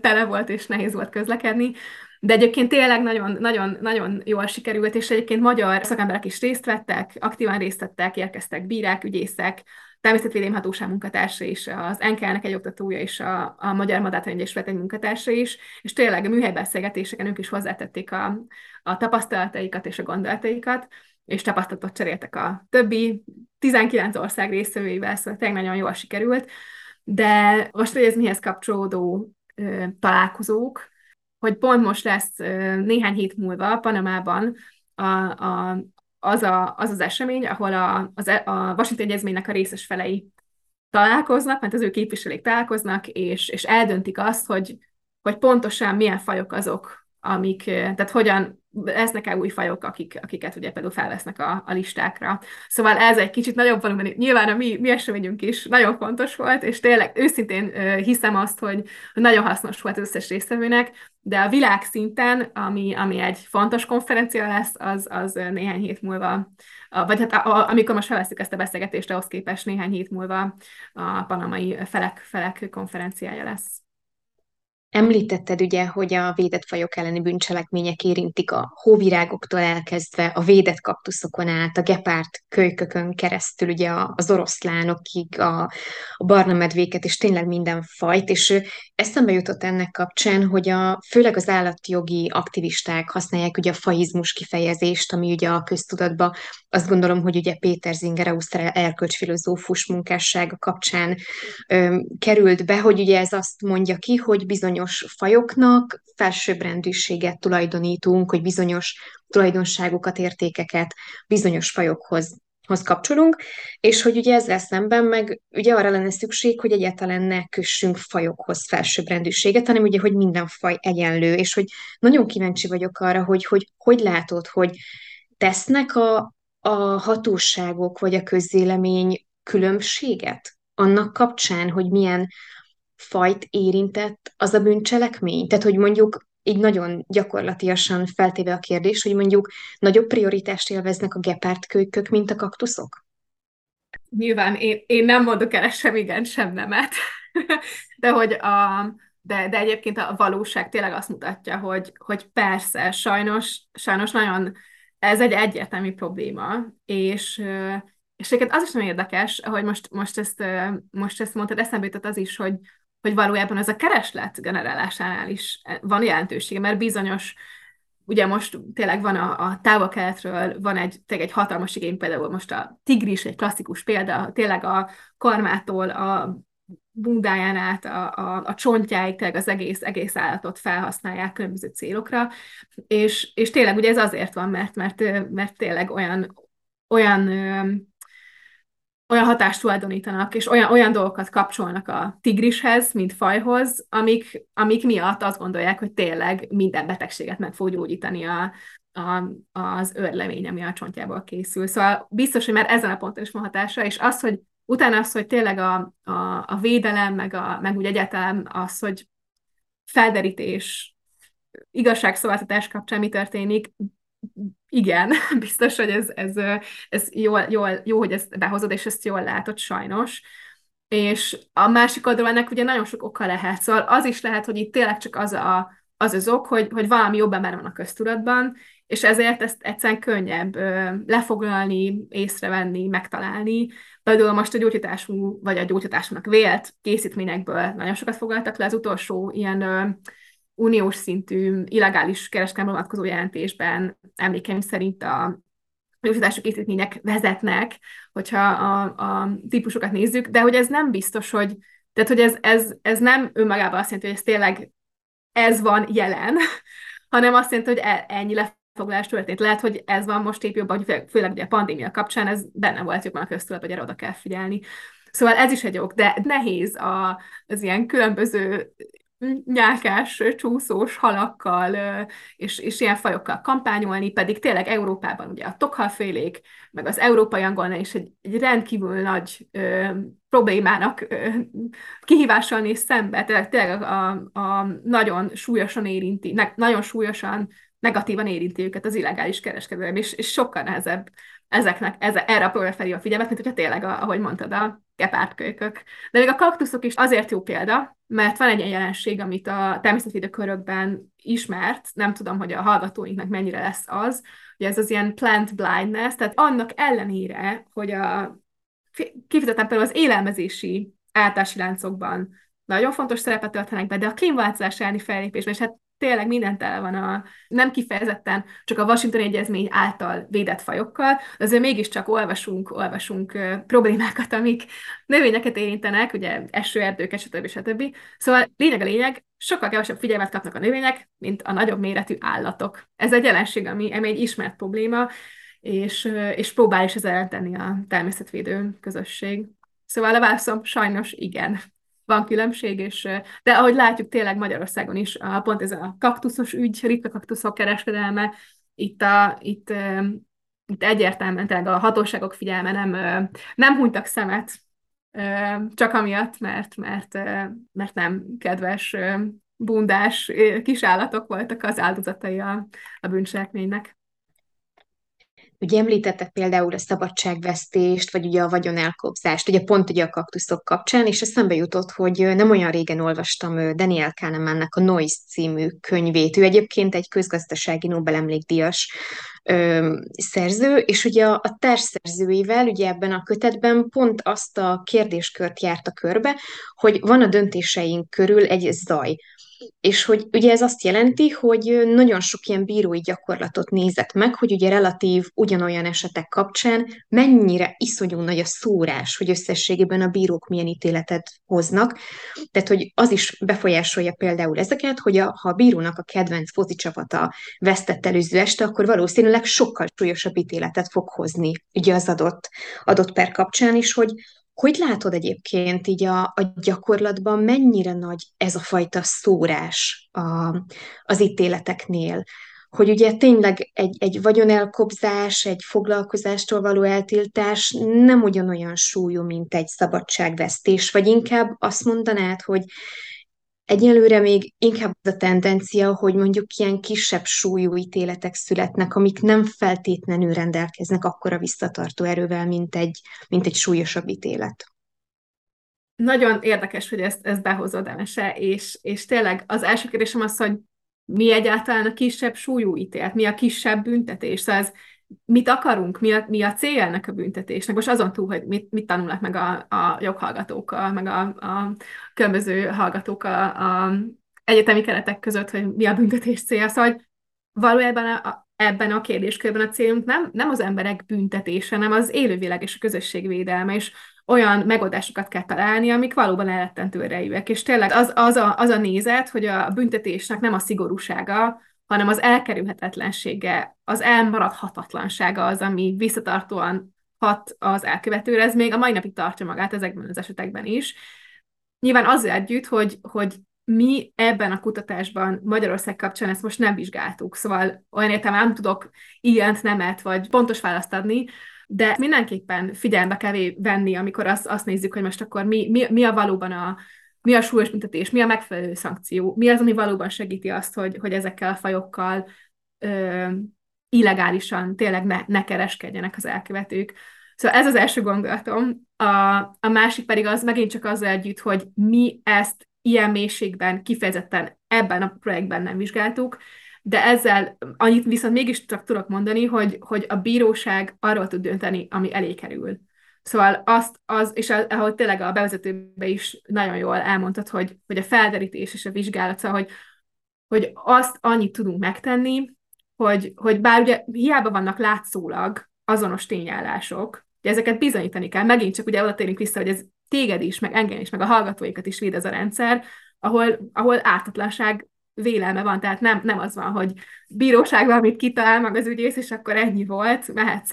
tele volt, és nehéz volt közlekedni. De egyébként tényleg nagyon, nagyon, nagyon jól sikerült, és egyébként magyar szakemberek is részt vettek, aktívan részt vettek, érkeztek bírák, ügyészek, természetvédelmi hatóság munkatársa is, az NKL-nek egy oktatója és a Magyar Madártani Egyesület egy munkatársa is, és tényleg a műhelybeszélgetéseken ők is hozzátették a tapasztalataikat és a gondolataikat, és tapasztalatot cseréltek a többi 19 ország részvevőivel, szóval tényleg nagyon jól sikerült. De most, hogy ez mihez kapcsolódó találkozók, hogy pont most lesz néhány hét múlva Panamában az esemény, ahol a Washingtoni Egyezménynek a részes felei találkoznak, mert az ő képviselők találkoznak, és eldöntik azt, hogy pontosan milyen fajok azok, amik, tehát hogyan lesznek-e új fajok, akiket ugye például felvesznek a listákra. Szóval ez egy kicsit nagyobb valami, nyilván a mi eseményünk is nagyon fontos volt, és tényleg őszintén hiszem azt, hogy nagyon hasznos volt az összes résztvevőnek, de a világszinten, ami egy fontos konferencia lesz, az néhány hét múlva, vagy hát amikor most felvesztük ezt a beszélgetést, ahhoz képest néhány hét múlva a panamai felek konferenciája lesz. Említetted ugye, hogy a védett fajok elleni bűncselekmények érintik a hóvirágoktól elkezdve, a védett kaktuszokon át, a gepárd kölykökön keresztül, ugye az oroszlánokig, a barna medvéket, és tényleg minden fajt, és eszembe jutott ennek kapcsán, hogy főleg az állatjogi aktivisták használják ugye a faizmus kifejezést, ami ugye a köztudatban, azt gondolom, hogy ugye Péter Singer, ausztrál erkölcsfilozófus munkássága kapcsán került be, hogy ugye ez azt mondja ki, hogy bizonyos fajoknak felsőbbrendűséget tulajdonítunk, hogy bizonyos tulajdonságokat, értékeket bizonyos fajokhoz kapcsolunk, és hogy ugye ezzel szemben meg ugye arra lenne szükség, hogy egyáltalán ne kössünk fajokhoz felsőbbrendűséget, hanem ugye, hogy minden faj egyenlő, és hogy nagyon kíváncsi vagyok arra, hogy látod, hogy tesznek a hatóságok vagy a közvélemény különbséget annak kapcsán, hogy milyen fajt érintett az a bűncselekmény? Tehát, hogy mondjuk így nagyon gyakorlatiasan feltéve a kérdés, hogy mondjuk nagyobb prioritást élveznek a gepárdkölykök, mint a kaktuszok? Nyilván én nem mondok el sem igen, sem nemet. De egyébként a valóság tényleg azt mutatja, hogy persze, sajnos nagyon ez egy egyértelmű probléma, és egyébként az is nagyon érdekes, ahogy most ezt mondtad, eszembe jutott az is, hogy valójában ez a kereslet generálásánál is van jelentősége, mert bizonyos, ugye most tényleg van a távol-keletről, van egy hatalmas igény, például most a tigris, egy klasszikus példa, tényleg a karmától a bundáján át a csontjáig, tényleg az egész állatot felhasználják különböző célokra, és tényleg ugye ez azért van, mert tényleg olyan hatást tulajdonítanak, és olyan dolgokat kapcsolnak a tigrishez, mint fajhoz, amik miatt azt gondolják, hogy tényleg minden betegséget meg fog gyógyítani az őrlemény, ami a csontjából készül. Szóval biztos, hogy már ezen a ponton is van hatása, és az, hogy utána az, hogy tényleg a védelem, meg úgy egyáltalán az, hogy felderítés, igazságszolgáltatás kapcsán mi történik, igen, biztos, hogy ez jó, hogy ezt behozod, és ezt jól látod sajnos. És a másik oldalon ennek ugye nagyon sok oka lehet. Szóval az is lehet, hogy itt tényleg csak az ok, hogy valami jobban már van a köztudatban, és ezért ezt egyszerűen könnyebb lefoglalni, észrevenni, megtalálni. Például most a gyógyítású, vagy a gyógyításúnak vélt készítményekből nagyon sokat foglaltak le az utolsó ilyen uniós szintű illegális kereskedelmi vonatkozó jelentésben, emlékeim szerint a gyógyítási készítmények vezetnek, hogyha a típusokat nézzük, de hogy ez nem biztos, hogy ez nem önmagában azt jelenti, hogy ez tényleg ez van jelen, hanem azt jelenti, hogy ennyi lefoglalás történt. Lehet, hogy ez van most épp jobban, főleg ugye a pandémia kapcsán, ez benne volt jobban a köztudatban, hogy erre oda kell figyelni. Szóval ez is egy ok, de nehéz az ilyen különböző nyálkás, csúszós halakkal és ilyen fajokkal kampányolni, pedig tényleg Európában ugye a tokhalfélék, meg az európai angolnál is egy rendkívül nagy problémának, kihívással néz szembe, tényleg a nagyon súlyosan, negatívan érinti őket az illegális kereskedelem, és sokkal nehezebb erre a problémára felhívni a figyelmet, mint hogyha tényleg, ahogy mondtad, a gepárdkölykök. De még a kaktuszok is azért jó példa, mert van egy ilyen jelenség, amit a természetvédőkörökben ismert, nem tudom, hogy a hallgatóinknak mennyire lesz az, hogy ez az ilyen plant blindness, tehát annak ellenére, hogy kifejezetten például az élelmezési ellátási láncokban nagyon fontos szerepet töltenek be, de a klímaváltozás elleni fellépésben, és hát tényleg minden tele van a nem kifejezetten csak a Washingtoni Egyezmény által védett fajokkal, azért mégiscsak olvasunk problémákat, amik növényeket érintenek, ugye esőerdők, stb. Szóval lényeg, sokkal kevesebb figyelmet kapnak a növények, mint a nagyobb méretű állatok. Ez egy jelenség, ami egy ismert probléma, és próbál is ezzel tenni a természetvédő közösség. Szóval a válaszom sajnos igen. Van különbség, de ahogy látjuk tényleg Magyarországon is, pont ez a kaktuszos ügy, ritka kaktuszok kereskedelme, itt egyértelműen tényleg a hatóságok figyelme nem hunytak szemet, csak amiatt, mert nem kedves, bundás kisállatok voltak az áldozatai a bűncselekménynek. Ugye említettek például a szabadságvesztést, vagy ugye a vagyonelkobzást, ugye pont ugye a kaktuszok kapcsán, és eszembe jutott, hogy nem olyan régen olvastam Daniel Kahnemannak a Noise című könyvét. Ő egyébként egy közgazdasági Nobel-emlékdíjas szerző, és ugye a társszerzőivel ugye ebben a kötetben pont azt a kérdéskört járta körbe, hogy van a döntéseink körül egy zaj. És hogy ugye ez azt jelenti, hogy nagyon sok ilyen bírói gyakorlatot nézett meg, hogy ugye relatív ugyanolyan esetek kapcsán mennyire iszonyú nagy a szórás, hogy összességében a bírók milyen ítéletet hoznak. Tehát, hogy az is befolyásolja például ezeket, hogy ha a bírónak a kedvenc fozicsapata vesztett előző este, akkor valószínűleg sokkal súlyosabb ítéletet fog hozni ugye az adott per kapcsán is, hogy látod egyébként így a gyakorlatban, mennyire nagy ez a fajta szórás az ítéleteknél? Hogy ugye tényleg egy vagyonelkobzás, egy foglalkozástól való eltiltás nem ugyanolyan súlyú, mint egy szabadságvesztés, vagy inkább azt mondanád, hogy egyelőre még inkább az a tendencia, hogy mondjuk ilyen kisebb súlyú ítéletek születnek, amik nem feltétlenül rendelkeznek akkora visszatartó erővel, mint egy súlyosabb ítélet. Nagyon érdekes, hogy ezt behozod, Emese, és tényleg az első kérdésem az, hogy mi egyáltalán a kisebb súlyú ítélet, mi a kisebb büntetés, szóval mit akarunk, mi a célja ennek a büntetésnek, most azon túl, hogy mit tanulnak meg a joghallgatók, meg a különböző hallgatók a egyetemi keretek között, hogy mi a büntetés célja, szóval hogy valójában ebben a kérdéskörben a célunk nem az emberek büntetése, hanem az élővilág és a közösség védelme, és olyan megoldásokat kell találni, amik valóban elrettentő erejűek, és tényleg az a nézet, hogy a büntetésnek nem a szigorúsága, hanem az elkerülhetetlensége, az elmaradhatatlansága az, ami visszatartóan hat az elkövetőre, ez még a mai napig tartja magát ezekben az esetekben is. Nyilván azzal együtt, hogy mi ebben a kutatásban Magyarország kapcsán ezt most nem vizsgáltuk, szóval olyan értelemben nem tudok igent, nemet, vagy pontos választ adni, de mindenképpen figyelme kell venni, amikor azt nézzük, hogy most akkor mi a valóban mi a súlyos büntetés, mi a megfelelő szankció, mi az, ami valóban segíti azt, hogy ezekkel a fajokkal illegálisan tényleg ne kereskedjenek az elkövetők. Szóval ez az első gondolatom. A másik pedig az megint csak azzal együtt, hogy mi ezt ilyen mélységben, kifejezetten ebben a projektben nem vizsgáltuk, de ezzel annyit viszont mégis csak tudok mondani, hogy a bíróság arról tud dönteni, ami elé kerül. Szóval és ahogy tényleg a bevezetőben is nagyon jól elmondtad, hogy a felderítés és a vizsgálat, szóval, hogy azt annyit tudunk megtenni, hogy bár ugye hiába vannak látszólag azonos tényállások, hogy ezeket bizonyítani kell. Megint csak ugye oda térünk vissza, hogy ez téged is, meg engem is, meg a hallgatóikat is véd ez a rendszer, ahol ártatlanság vélelme van, tehát nem az van, hogy bíróság valamit kitalál maga az ügyész, és akkor ennyi volt, mehetsz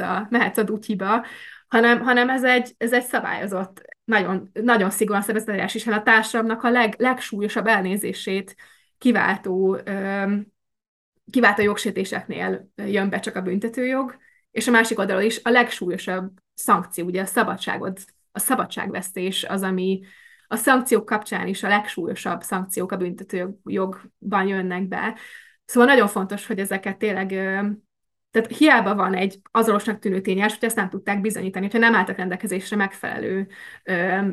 a dutyiba, hanem ez egy szabályozott, nagyon, nagyon szigorúan szervezett eljárás, hiszen a társadalomnak a legsúlyosabb elnézését kiváltó jogsértéseknél jön be csak a büntetőjog, és a másik oldalról is a legsúlyosabb szankció, ugye a szabadságvesztés az, ami a szankciók kapcsán is a legsúlyosabb szankciók a büntetőjogban jönnek be. Szóval nagyon fontos, hogy ezeket tényleg... Tehát hiába van egy azonosnak tűnő tényállás, hogy ezt nem tudták bizonyítani, hogyha nem álltak rendelkezésre megfelelő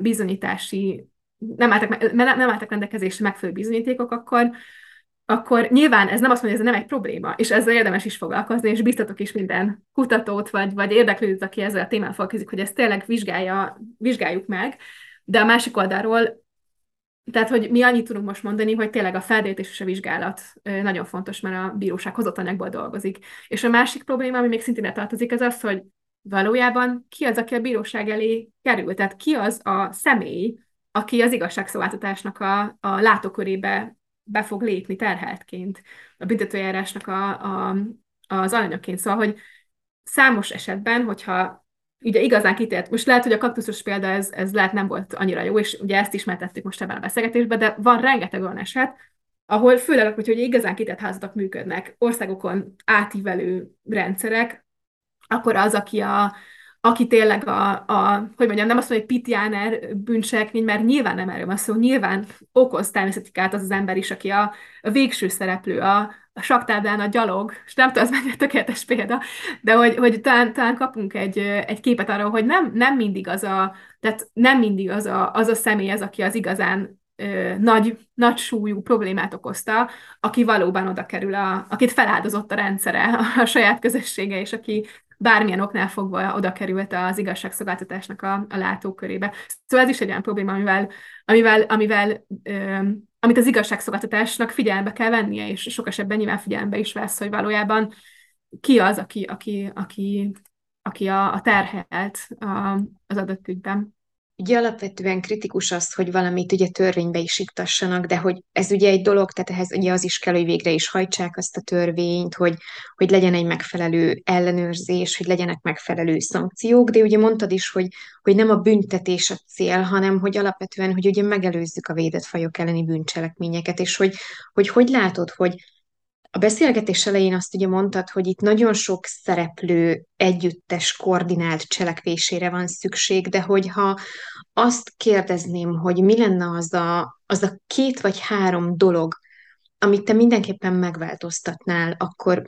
bizonyítékok, akkor nyilván ez nem azt mondja, hogy ez nem egy probléma, és ezzel érdemes is foglalkozni, és biztatok is minden kutatót, vagy érdeklődőt, aki ezzel a témán foglalkozik, hogy ezt tényleg vizsgáljuk meg, de a másik oldalról Tehát, hogy mi annyit tudunk most mondani, hogy tényleg a felderítés és a vizsgálat nagyon fontos, mert a bíróság hozott anyagból dolgozik. És a másik probléma, ami még szintén tartozik, az az, hogy valójában ki az, aki a bíróság elé kerül? Tehát ki az a személy, aki az igazságszolgáltatásnak a látókörébe be fog lépni terheltként, a büntetőjárásnak az alanyaként. Szóval, hogy számos esetben, hogyha ugye igazán kitélt, most lehet, hogy a kaktuszos példa, ez lehet nem volt annyira jó, és ugye ezt ismertettük most ebben a beszélgetésben, de van rengeteg olyan eset, ahol főleg, hogy igazán kitett házatok működnek, országokon átívelő rendszerek, akkor az, aki tényleg hogy mondjam, nem azt mondja, hogy Pitjáner bűncselekmény, mert nyilván nem erről van szó, nyilván okoz természetikát az ember is, aki a végső szereplő, a saktáblán a gyalog, és nem tudom, az mennyire tökéletes példa, de hogy talán kapunk egy képet arról, hogy nem mindig az a személy az, aki az igazán nagy súlyú problémát okozta, aki valóban oda kerül, akit feláldozott a rendszere, a saját közössége, és aki bármilyen oknál fogva oda került az igazságszolgáltatásnak a látókörébe. Szóval ez is egy olyan probléma, amit az igazságszolgáltatásnak figyelembe kell vennie, és sok esetben nyilván figyelembe is vesz, hogy valójában ki az, aki a terhelt az adott ügyben. Ugye alapvetően kritikus az, hogy valamit ugye törvénybe is iktassanak, de hogy ez ugye egy dolog, tehát ehhez ugye az is kell, hogy végre is hajtsák azt a törvényt, hogy legyen egy megfelelő ellenőrzés, hogy legyenek megfelelő szankciók, de ugye mondtad is, hogy nem a büntetés a cél, hanem hogy alapvetően, hogy ugye megelőzzük a védett fajok elleni bűncselekményeket, és hogy látod, hogy a beszélgetés elején azt ugye mondtad, hogy itt nagyon sok szereplő együttes, koordinált cselekvésére van szükség, de hogyha azt kérdezném, hogy mi lenne az a 2 vagy 3 dolog, amit te mindenképpen megváltoztatnál,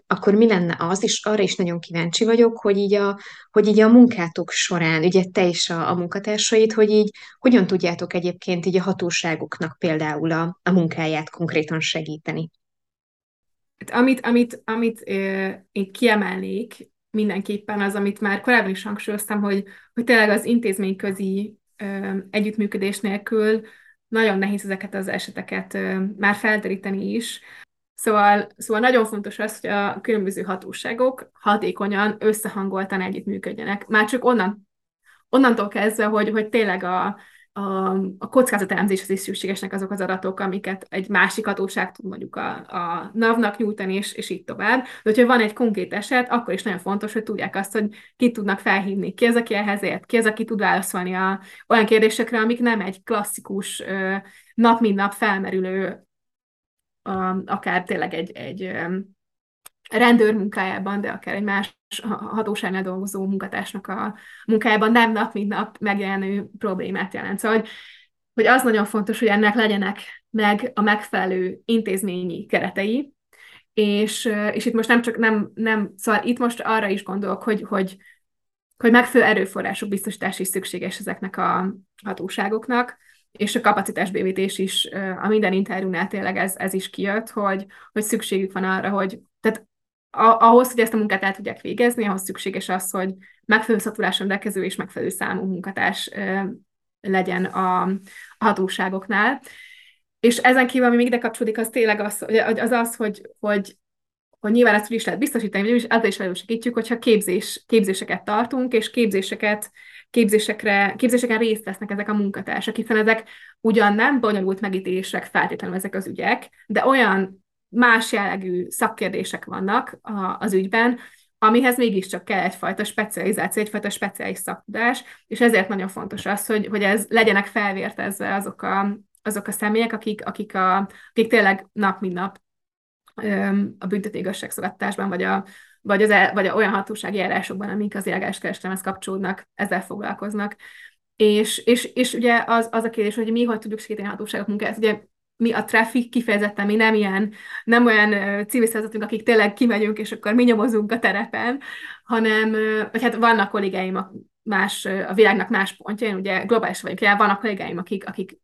akkor mi lenne az, és arra is nagyon kíváncsi vagyok, hogy így a munkátok során, ugye te és a munkatársaid, hogy így hogyan tudjátok egyébként így a hatóságoknak például a munkáját konkrétan segíteni. Amit én kiemelnék mindenképpen az, amit már korábban is hangsúlyoztam, hogy tényleg az intézményközi együttműködés nélkül nagyon nehéz ezeket az eseteket már felderíteni is. Szóval nagyon fontos az, hogy a különböző hatóságok hatékonyan, összehangoltan együttműködjenek. Már csak onnantól kezdve, hogy tényleg a kockázatelemzéshez is szükségesnek azok az adatok, amiket egy másik hatóság tud mondjuk a NAV-nak nyújtani, és így tovább. De hogyha van egy konkrét eset, akkor is nagyon fontos, hogy tudják azt, hogy kit tudnak felhívni, ki az, aki ehhez ért, ki az, aki tud válaszolni olyan kérdésekre, amik nem egy klasszikus, nap mint nap felmerülő, akár tényleg egy rendőr munkájában, de akár egy más hatóságnál dolgozó munkatársnak a munkájában nem nap mint nap megjelenő problémát jelent. Szóval, hogy az nagyon fontos, hogy ennek legyenek meg a megfelelő intézményi keretei, és itt most nem, szóval itt most arra is gondolok, hogy megfelelő erőforrások biztosítás is szükséges ezeknek a hatóságoknak, és a kapacitásbővítés is a minden interjúnál tényleg ez is kijött, hogy szükségük van arra, hogy tehát ahhoz, hogy ezt a munkát el tudják végezni, ahhoz szükséges az, hogy megfelelő szaturáson rendelkező és megfelelő számú munkatárs legyen a hatóságoknál. És ezen kívül, ami még ide kapcsolódik, az tényleg az, hogy nyilván ezt is lehet biztosítani, és azzal is elősegítjük, hogyha képzéseket tartunk, és képzéseken részt vesznek ezek a munkatársak, hiszen ezek ugyan nem bonyolult megítélések feltétlenül ezek az ügyek, de olyan más jellegű szakkérdések vannak az ügyben, amihez mégiscsak kell egyfajta specializáció, egyfajta speciális szaktudás, és ezért nagyon fontos az, hogy ez legyenek felvértezve azok a személyek, akik tényleg nap mint nap a büntető igazságszolgáltatásban, vagy olyan hatósági eljárásokban, amik az illegáliskereskedelemhez kapcsolódnak, ezzel foglalkoznak. És ugye az a kérdés, hogy mi hogy tudjuk segíteni a hatóságok munkáját. Ugye mi a TRAFFIC kifejezetten, mi nem olyan civil szervezetünk, akik tényleg kimegyünk, és akkor mi nyomozunk a terepen, hanem, vagy hát vannak kollégáim a világnak más pontjain, ugye globális vagyunk, jár, vannak kollégáim, akik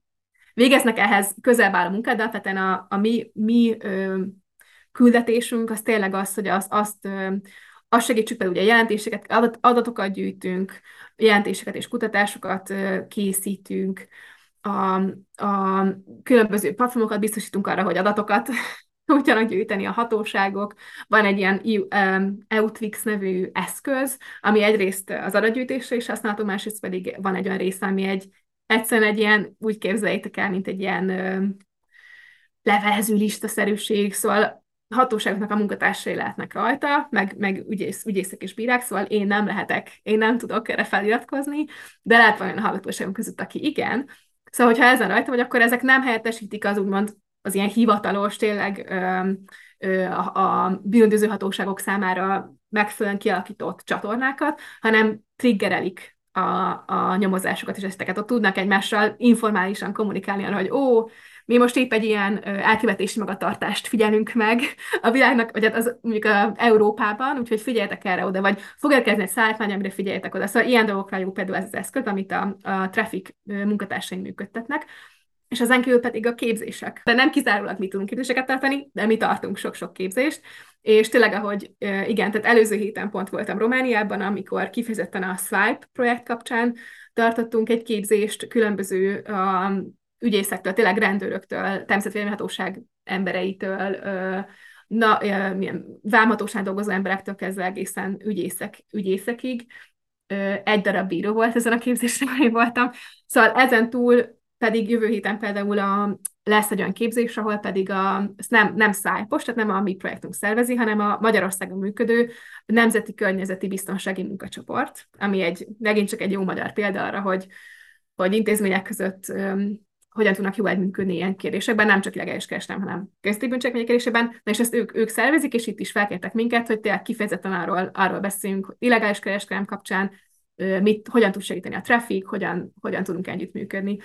végeznek ehhez közelebb álló munkát, de alapvetően a mi küldetésünk az tényleg az, hogy azt segítsük be, ugye jelentéseket, adatokat gyűjtünk, jelentéseket és kutatásokat készítünk, a különböző platformokat biztosítunk arra, hogy adatokat tudjanak gyűjteni a hatóságok. Van egy ilyen EUTWIX nevű eszköz, ami egyrészt az adatgyűjtésre is használható, másrészt pedig van egy olyan része, ami egyszerűen egy ilyen, úgy képzeljétek el, mint egy ilyen levelező listaszerűség, szóval hatóságoknak a munkatársai lehetnek rajta, meg ügyészek és bírák, szóval én nem tudok erre feliratkozni, de lehet valami a hallgatóságunk között, aki igen. Szóval, hogyha ezen rajta vagy, akkor ezek nem helyettesítik az úgymond az ilyen hivatalos, tényleg a bűnüldöző hatóságok számára megfelelően kialakított csatornákat, hanem triggerelik a nyomozásokat és ezteket. Ott tudnak egymással informálisan kommunikálni arra, hogy mi most épp egy ilyen elkövetési magatartást figyelünk meg a világnak, vagy hát az mondjuk Európában, úgyhogy figyeljetek erre oda, vagy fog érkezni egy szállítmány, amire figyeljetek oda. Szóval ilyen dolgokra jó például ez az eszköz, amit a TRAFFIC munkatársaim működtetnek, és ezen kívül pedig a képzések. De nem kizárólag mi tudunk képzéseket tartani, de mi tartunk sok-sok képzést, és tényleg, ahogy igen, tehát előző héten pont voltam Romániában, amikor kifejezetten a Swipe projekt kapcsán tartottunk egy képzést különböző ügyészektől, tényleg rendőröktől, természetvédelmi hatóság embereitől, vámhatóság dolgozó emberektől kezdve egészen ügyészekig. Egy darab bíró volt ezen a képzésre, ahol én voltam. Szóval ezen túl pedig jövő héten például lesz egy olyan képzés, ahol pedig ez nem szájpos, tehát nem a mi projektünk szervezi, hanem a Magyarországon működő Nemzeti Környezeti Biztonsági Munkacsoport, ami megint csak egy jó magyar példa arra, hogy intézmények között hogyan tudnak jól működni ilyen kérdésekben, nem csak illegális kereskedelem, hanem közti bűncselekmények kérdésében, és ezt ők szervezik, és itt is felkértek minket, hogy tényleg kifejezetten arról beszéljünk illegális kereskedelem kapcsán, hogyan tud segíteni a TRAFFIC, hogyan tudunk együttműködni.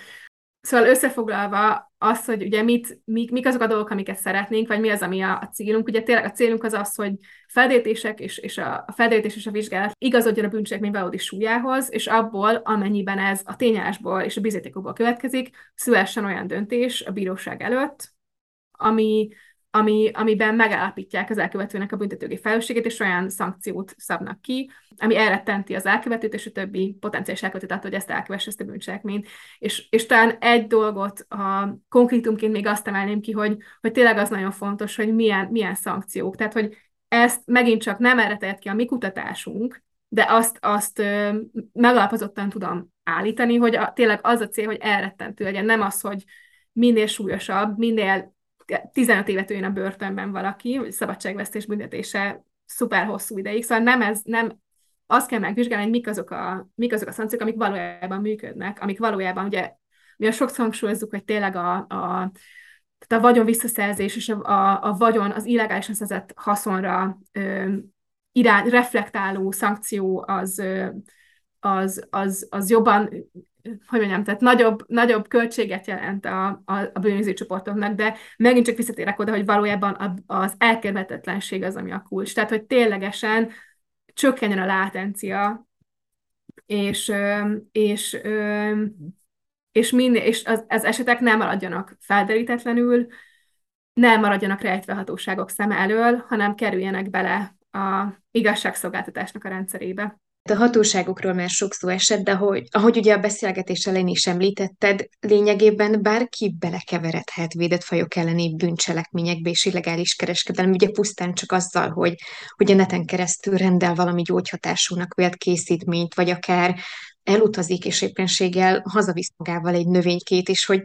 Szóval összefoglalva az, hogy ugye mik azok a dolgok, amiket szeretnénk, vagy mi az, ami a célunk. Ugye tényleg a célunk az, hogy felderítések és a felderítés és a vizsgálat igazodjon a bűncselekmény valódi súlyához, és abból, amennyiben ez a tényállásból és a bizonyítékokból következik, szülessen olyan döntés a bíróság előtt, amiben megállapítják az elkövetőnek a büntetőjogi felelősségét, és olyan szankciót szabnak ki, ami elrettenti az elkövetőt, és a többi potenciális elkövetőt attól, hogy ezt elkövesse, ezt a bűncselekményt. És talán egy dolgot konkrétumként még azt emelném ki, hogy tényleg az nagyon fontos, hogy milyen szankciók. Tehát, hogy ezt megint csak nem erre tehet ki a mi kutatásunk, de azt megalapozottan tudom állítani, hogy tényleg az a cél, hogy elrettentő legyen, nem az, hogy minél súlyosabb, minél 15 évet üljön a börtönben valaki, vagy szabadságvesztés büntetése szuper hosszú ideig, szóval azt kell megvizsgálni, hogy mik azok a szankciók, amik valójában működnek, amik valójában, ugye, mi a sokszor hangsúlyozzuk, hogy tényleg tehát a vagyon visszaszerzés és a vagyon, az illegálisan szerzett haszonra reflektáló szankció az jobban, hogy mondjam, tehát nagyobb költséget jelent a bűnöző csoportoknak, de megint csak visszatérek oda, hogy valójában az elkerülhetetlenség az, ami a kulcs. Tehát, hogy ténylegesen csökkenjen a látencia, és az esetek nem maradjanak felderítetlenül, nem maradjanak rejtve hatóságok szeme elől, hanem kerüljenek bele az igazságszolgáltatásnak a rendszerébe. A hatóságokról már sok szó esett, de ahogy ugye a beszélgetés elején is említetted, lényegében bárki belekeveredhet védett fajok elleni bűncselekményekbe és illegális kereskedelem, ugye pusztán csak azzal, hogy a neten keresztül rendel valami gyógyhatásúnak vélt készítményt, vagy akár elutazik és éppenséggel hazavisz magával egy növénykét, és hogy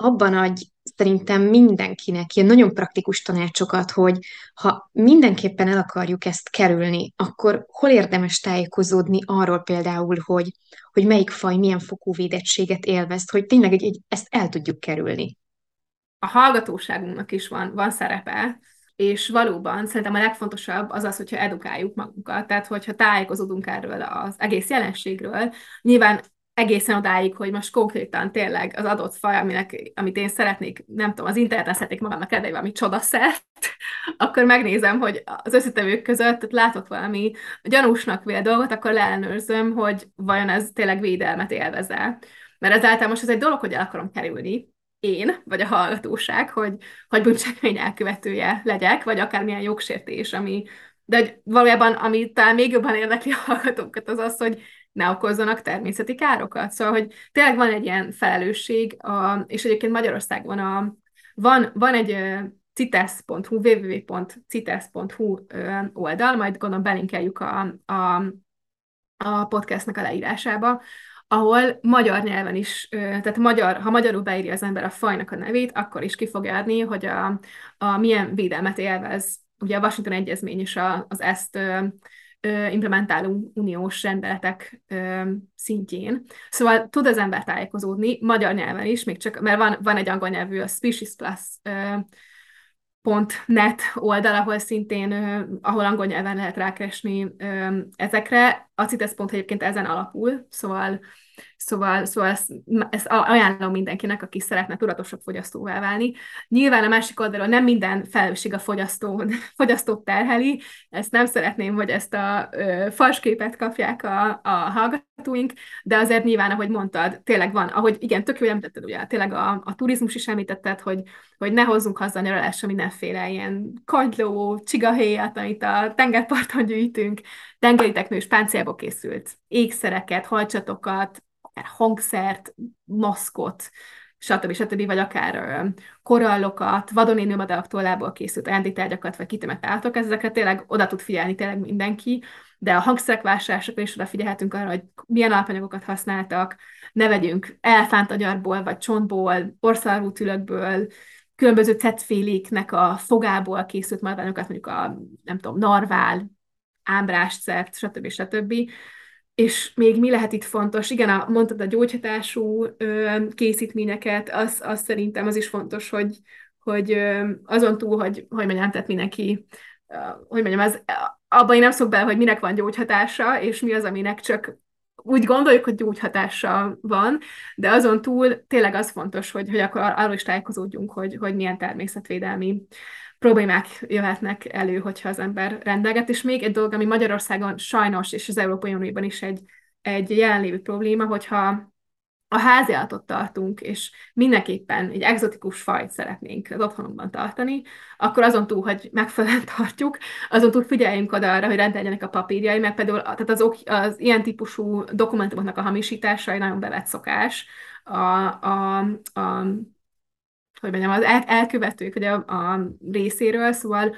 abban szerintem mindenkinek ilyen nagyon praktikus tanácsokat, hogy ha mindenképpen el akarjuk ezt kerülni, akkor hol érdemes tájékozódni arról például, hogy melyik faj milyen fokú védettséget élvez, hogy tényleg ezt el tudjuk kerülni. A hallgatóságunknak is van szerepe, és valóban szerintem a legfontosabb az, hogyha edukáljuk magunkat, tehát hogyha tájékozódunk erről az egész jelenségről, nyilván egészen odáig, hogy most konkrétan tényleg az adott faj, amit én szeretnék, nem tudom, az interneten szeretnék magamnak rendelni valami csodaszert, akkor megnézem, hogy az összetevők között látok valami gyanúsnak vélt dolgot, akkor leellenőrzöm, hogy vajon ez tényleg védelmet élvez-e. Mert ezáltal most ez egy dolog, hogy el akarom kerülni én, vagy a hallgatóság, hogy bűncselekmény elkövetője legyek, vagy akármilyen jogsértés, de valójában, ami talán még jobban érdekli a hallgatókat, az, hogy ne okozzanak természeti károkat. Szóval, hogy tényleg van egy ilyen felelősség, és egyébként Magyarországon van egy citesz.hu, www.citesz.hu oldal, majd gondolom belinkeljük a podcastnak a leírásába, ahol magyar nyelven is, tehát ha magyarul beírja az ember a fajnak a nevét, akkor is ki fogja adni, hogy milyen védelmet élvez. Ugye a Washingtoni Egyezmény is az ezt implementáló uniós rendeletek szintjén. Szóval tud az ember tájékozódni magyar nyelven is, még csak, mert van egy angol nyelvű, a speciesplus.net oldal, ahol szintén, ahol angol nyelven lehet rákeresni ezekre. A citesz.hu egyébként ezen alapul, szóval ezt ajánlom mindenkinek, aki szeretne tudatosabb fogyasztóvá válni. Nyilván a másik oldalról nem minden felelősség a fogyasztót terheli, ezt nem szeretném, hogy ezt a farsképet kapják a hallgatóink, de azért nyilván, ahogy mondtad, tényleg van, ahogy igen, tök jól említetted, ugye, tényleg a turizmus is említetted, hogy ne hozzunk haza nyaralásra mindenféle ilyen kagyló, csigahéjat, amit a tengerparton gyűjtünk, tengeriteknős páncélból készült ékszereket, hajcsatokat, hangszert, maszkot, stb. Vagy akár korallokat, vadon élő madarak tollából készült ajándéktárgyakat, vagy kitemett állatok, ezekre tényleg oda tud figyelni tényleg mindenki, de a hangszerek vásárlásakor is odafigyelhetünk arra, hogy milyen alapanyagokat használtak, ne vegyünk elefántagyarból, vagy csontból, orrszarvú tülökből, különböző cetféléknek a fogából készült maradványokat, mondjuk a, nem tudom, narvál, ámbrástszert, stb. És még mi lehet itt fontos? Igen, mondtad a gyógyhatású készítményeket, az szerintem az is fontos, hogy azon túl, abban én nem szok bele, hogy minek van gyógyhatása, és mi az, aminek csak úgy gondoljuk, hogy gyógyhatása van, de azon túl tényleg az fontos, hogy akkor arról is tájékozódjunk, hogy milyen természetvédelmi problémák jöhetnek elő, hogyha az ember rendelget. És még egy dolog, ami Magyarországon sajnos, és az Európai Unióban is egy jelenlévő probléma, hogyha a háziállatot tartunk, és mindenképpen egy egzotikus fajt szeretnénk az otthonunkban tartani, akkor azon túl, hogy megfelelően tartjuk, azon túl figyeljünk oda arra, hogy rendeljenek a papírjai, mert például tehát az ilyen típusú dokumentumoknak a hamisítása egy nagyon bevett szokás. Az elkövetők ugye a részéről, szóval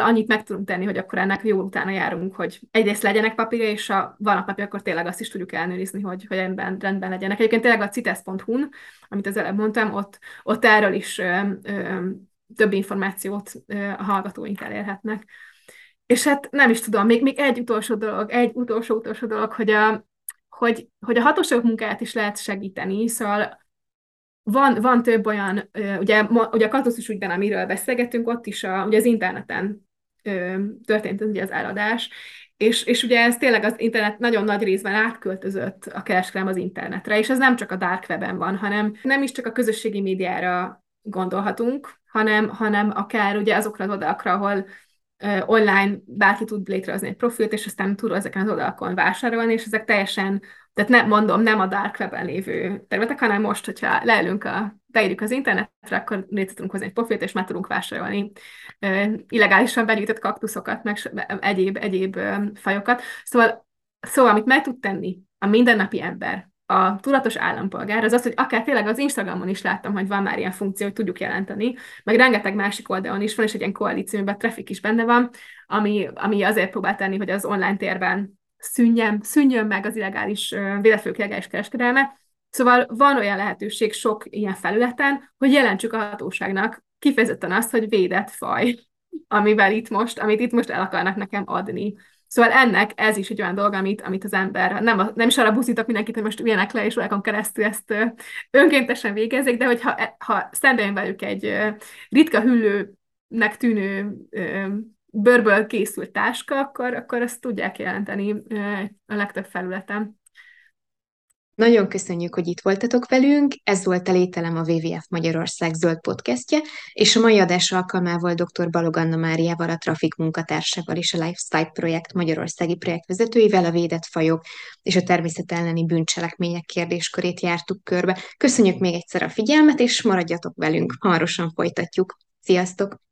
annyit meg tudunk tenni, hogy akkor ennek jól utána járunk, hogy egyrészt legyenek papírja, és ha vannak papírja, akkor tényleg azt is tudjuk ellenőrizni, hogy rendben legyenek. Egyébként tényleg a citesz.hu-n, amit az előbb mondtam, ott erről is több információt a hallgatóink elérhetnek. És hát nem is tudom, még egy utolsó dolog, hogy a hatóságok munkáját is lehet segíteni, szóval van több olyan, ugye a kaktusz ügyben, amiről beszélgettünk, ott is ugye az interneten történt ugye az eladás, és ugye ez tényleg az internet nagyon nagy részben átköltözött a kereskedelem az internetre, és ez nem csak a dark webben van, hanem nem is csak a közösségi médiára gondolhatunk, hanem akár ugye azokra az oldalakra, ahol online bárki tud létrehozni egy profilt, és aztán tud ezeken az oldalakon vásárolni, és ezek teljesen, tehát nem a dark webben lévő területek, hanem most, hogyha beírjuk az internetre, akkor létre tudunk hozni egy profilt, és már tudunk vásárolni illegálisan begyűjtött kaktuszokat, meg egyéb fajokat. Szóval, amit meg tud tenni a mindennapi ember, a tudatos állampolgár, az, hogy akár tényleg az Instagramon is láttam, hogy van már ilyen funkció, hogy tudjuk jelenteni, meg rengeteg másik oldalon is van, és egy ilyen koalíció, amiben TRAFFIC is benne van, ami azért próbál tenni, hogy az online térben szűnjön meg az illegális, véletlenül illegális kereskedelme. Szóval van olyan lehetőség sok ilyen felületen, hogy jelentsük a hatóságnak kifejezetten azt, hogy védett faj, amit itt most el akarnak nekem adni. Szóval ennek ez is egy olyan dolog, amit az ember, nem is arra buszítok mindenkit, hogy most üljenek le, és órákon keresztül ezt önkéntesen végezzék, de hogyha szemben velük egy ritka hüllőnek tűnő bőrből készült táska, akkor azt tudják jelenteni a legtöbb felületen. Nagyon köszönjük, hogy itt voltatok velünk, ez volt a Lételem, a WWF Magyarország zöld podcastje, és a mai adás alkalmával dr. Balog Anna-Máriával, a TRAFFIC munkatársával és a Life Spike projekt magyarországi projektvezetőivel a védett fajok és a természet elleni bűncselekmények kérdéskörét jártuk körbe. Köszönjük még egyszer a figyelmet, és maradjatok velünk, hamarosan folytatjuk. Sziasztok!